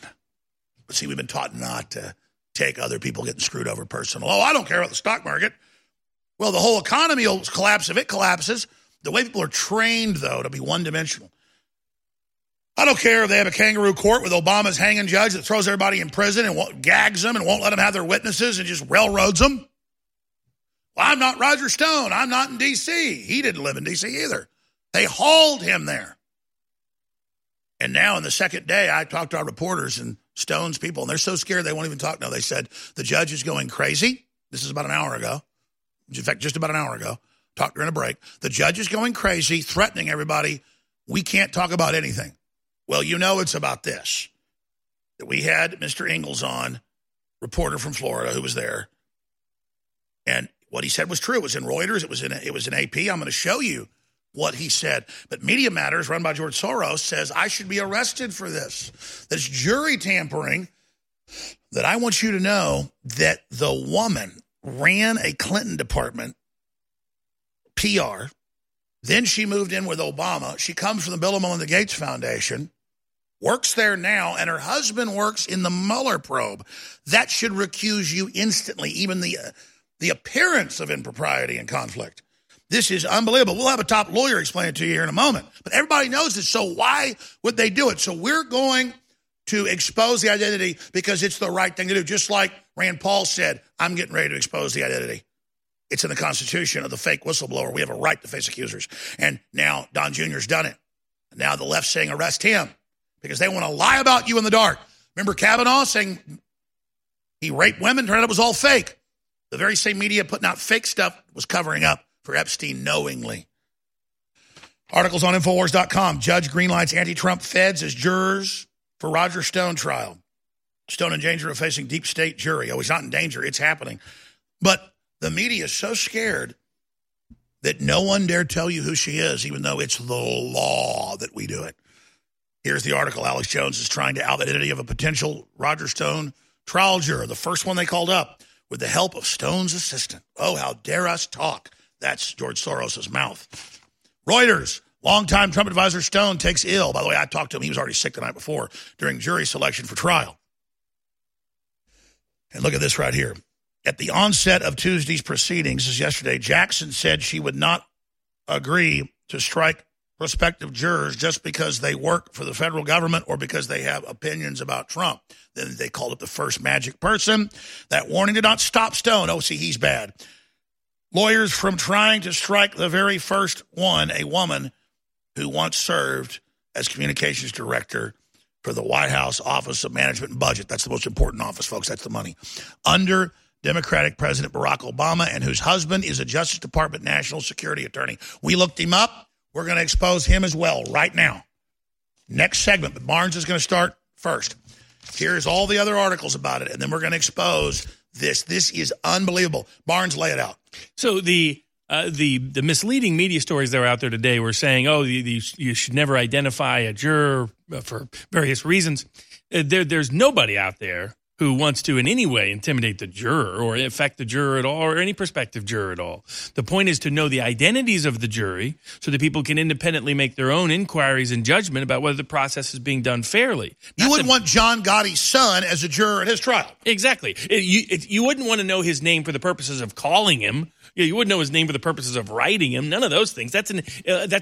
But see, we've been taught not to take other people getting screwed over personal. Oh, I don't care about the stock market. Well, the whole economy will collapse if it collapses. The way people are trained, though, to be one-dimensional. I don't care if they have a kangaroo court with Obama's hanging judge that throws everybody in prison and gags them and won't let them have their witnesses and just railroads them. Well, I'm not Roger Stone. I'm not in D.C. He didn't live in D.C. either. They hauled him there. And now on the second day, I talked to our reporters and Stone's people, and they're so scared they won't even talk. No, they said, the judge is going crazy. This is about an hour ago. In fact, just about an hour ago. Talked during a break. The judge is going crazy, threatening everybody. We can't talk about anything. Well, you know it's about this. That we had Mr. Ingalls on, reporter from Florida who was there. And what he said was true. It was in Reuters. It was in AP. I'm going to show you what he said. But Media Matters, run by George Soros, says I should be arrested for this. This jury tampering. That I want you to know that the woman ran a Clinton department, PR. Then she moved in with Obama. She comes from the Bill and Melinda Gates Foundation, works there now, and her husband works in the Mueller probe. That should recuse you instantly, even the appearance of impropriety and conflict. This is unbelievable. We'll have a top lawyer explain it to you here in a moment. But everybody knows this, so why would they do it? So we're going to expose the identity because it's the right thing to do. Just like Rand Paul said, I'm getting ready to expose the identity. It's in the Constitution of the fake whistleblower. We have a right to face accusers. And now Don Jr.'s done it. And now the left's saying arrest him because they want to lie about you in the dark. Remember Kavanaugh saying he raped women? Turned out it was all fake. The very same media putting out fake stuff was covering up for Epstein knowingly. Articles on Infowars.com. Judge greenlights anti-Trump feds as jurors for Roger Stone trial. Stone in danger of facing deep state jury. Oh, he's not in danger. It's happening. But the media is so scared that no one dare tell you who she is, even though it's the law that we do it. Here's the article. Alex Jones is trying to out the identity of a potential Roger Stone trial juror, the first one they called up, with the help of Stone's assistant. Oh, how dare us talk. That's George Soros' mouth. Reuters, longtime Trump advisor Stone takes ill. By the way, I talked to him. He was already sick the night before during jury selection for trial. And look at this right here. At the onset of Tuesday's proceedings, as yesterday, Jackson said she would not agree to strike prospective jurors just because they work for the federal government or because they have opinions about Trump. Then they called it the first magic person. That warning did not stop Stone. Oh, see, he's bad. Lawyers from trying to strike the very first one, a woman who once served as communications director for the White House Office of Management and Budget. That's the most important office, folks. That's the money. Under Democratic President Barack Obama, and whose husband is a Justice Department national security attorney. We looked him up. We're going to expose him as well right now. Next segment, but Barnes is going to start first. Here's all the other articles about it, and then we're going to expose this. This is unbelievable. Barnes, lay it out. So the misleading media stories that are out there today were saying, oh, you should never identify a juror for various reasons. There's nobody out there who wants to in any way intimidate the juror or affect the juror at all or any prospective juror at all. The point is to know the identities of the jury so that people can independently make their own inquiries and judgment about whether the process is being done fairly. You wouldn't want John Gotti's son as a juror at his trial. Exactly. You wouldn't want to know his name for the purposes of calling him. You wouldn't know his name for the purposes of writing him. None of those things. That's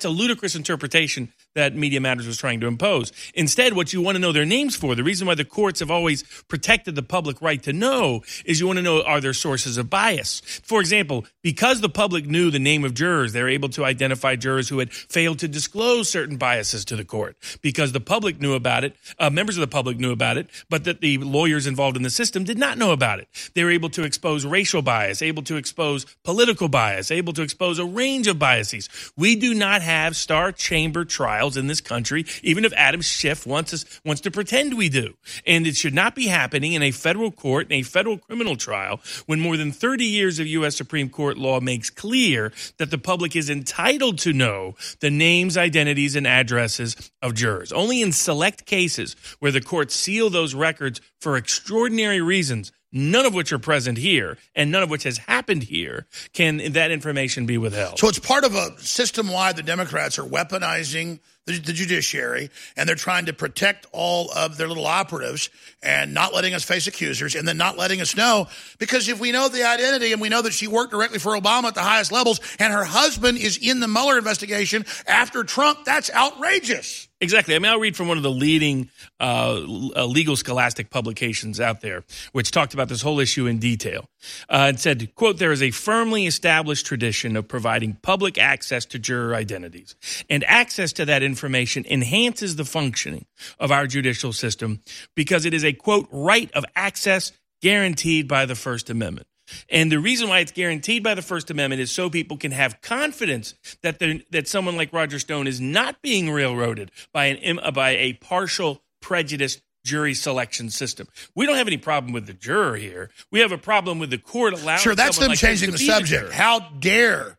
a ludicrous interpretation that Media Matters was trying to impose. Instead, what you want to know their names for, the reason why the courts have always protected the public right to know, is you want to know, are there sources of bias? For example, because the public knew the name of jurors, they were able to identify jurors who had failed to disclose certain biases to the court. Because the public knew about it, members of the public knew about it, but that the lawyers involved in the system did not know about it. They were able to expose racial bias, able to expose political bias, able to expose a range of biases. We do not have star chamber trials in this country, even if Adam Schiff wants to pretend we do. And it should not be happening in a federal court, in a federal criminal trial, when more than 30 years of U.S. Supreme Court law makes clear that the public is entitled to know the names, identities, and addresses of jurors. Only in select cases where the courts seal those records for extraordinary reasons, none of which are present here and none of which has happened here, can that information be withheld. So it's part of a system-wide, the Democrats are weaponizing the judiciary, and they're trying to protect all of their little operatives and not letting us face accusers and then not letting us know, because if we know the identity and we know that she worked directly for Obama at the highest levels and her husband is in the Mueller investigation after Trump, that's outrageous. Exactly. I mean, I'll read from one of the leading legal scholastic publications out there, which talked about this whole issue in detail. It said, quote, "There is a firmly established tradition of providing public access to juror identities, and access to that information enhances the functioning of our judicial system because it is a, quote, right of access guaranteed by the First Amendment. And the reason why it's guaranteed by the First Amendment is so people can have confidence that someone like Roger Stone is not being railroaded by a partial, prejudiced jury selection system." We don't have any problem with the juror here. We have a problem with the court allowing. Sure, that's them like changing the subject. How dare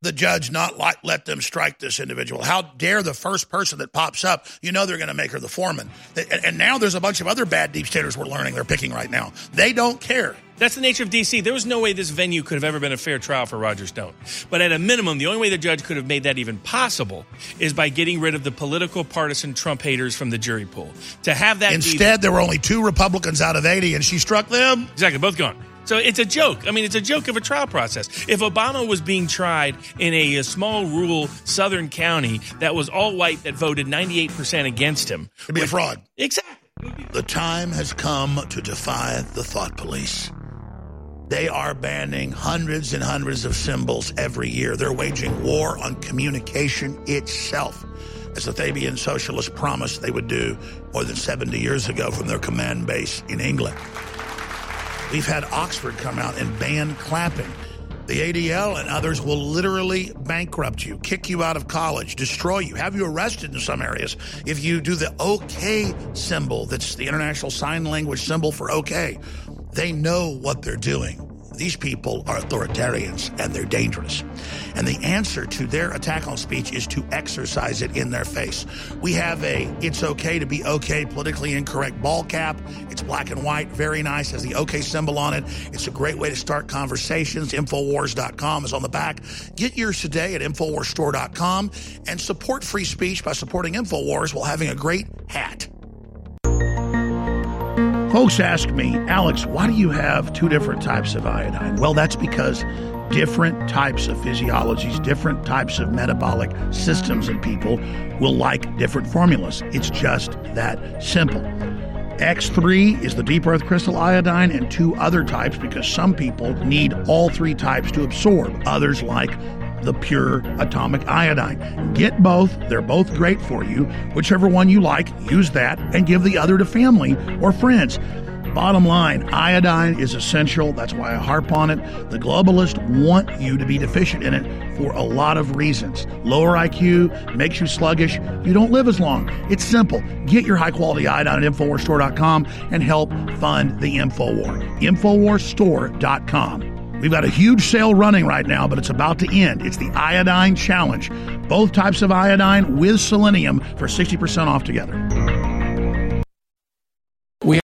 the judge not let them strike this individual? How dare the first person that pops up, you know they're going to make her the foreman. And now there's a bunch of other bad deep staters we're learning they're picking right now. They don't care. That's the nature of D.C. There was no way this venue could have ever been a fair trial for Roger Stone. But at a minimum, the only way the judge could have made that even possible is by getting rid of the political partisan Trump haters from the jury pool. To have that instead, there were only 2 Republicans out of 80, and she struck them. Exactly, both gone. So it's a joke. I mean, it's a joke of a trial process. If Obama was being tried in a small rural southern county that was all white that voted 98% against him, it'd be a fraud. Exactly. The time has come to defy the thought police. They are banning hundreds and hundreds of symbols every year. They're waging war on communication itself, as the Fabian socialists promised they would do more than 70 years ago from their command base in England. We've had Oxford come out and ban clapping. The ADL and others will literally bankrupt you, kick you out of college, destroy you, have you arrested in some areas. If you do the OK symbol, that's the international sign language symbol for OK, they know what they're doing. These people are authoritarians, and they're dangerous. And the answer to their attack on speech is to exercise it in their face. We have a "it's okay to be okay" politically incorrect ball cap. It's black and white, very nice, has the okay symbol on it. It's a great way to start conversations. Infowars.com is on the back. Get yours today at InfowarsStore.com and support free speech by supporting Infowars while having a great hat. Folks ask me, "Alex, why do you have 2 different types of iodine?" Well, that's because different types of physiologies, different types of metabolic systems in people will like different formulas. It's just that simple. X3 is the deep earth crystal iodine and 2 other types because some people need all 3 types to absorb. Others like the pure atomic iodine. Get both. They're both great for you. Whichever one you like, use that and give the other to family or friends. Bottom line, iodine is essential. That's why I harp on it. The globalists want you to be deficient in it for a lot of reasons. Lower IQ makes you sluggish. You don't live as long. It's simple. Get your high-quality iodine at InfowarsStore.com and help fund the InfoWar. InfowarsStore.com. We've got a huge sale running right now, but it's about to end. It's the Iodine Challenge. Both types of iodine with selenium for 60% off together.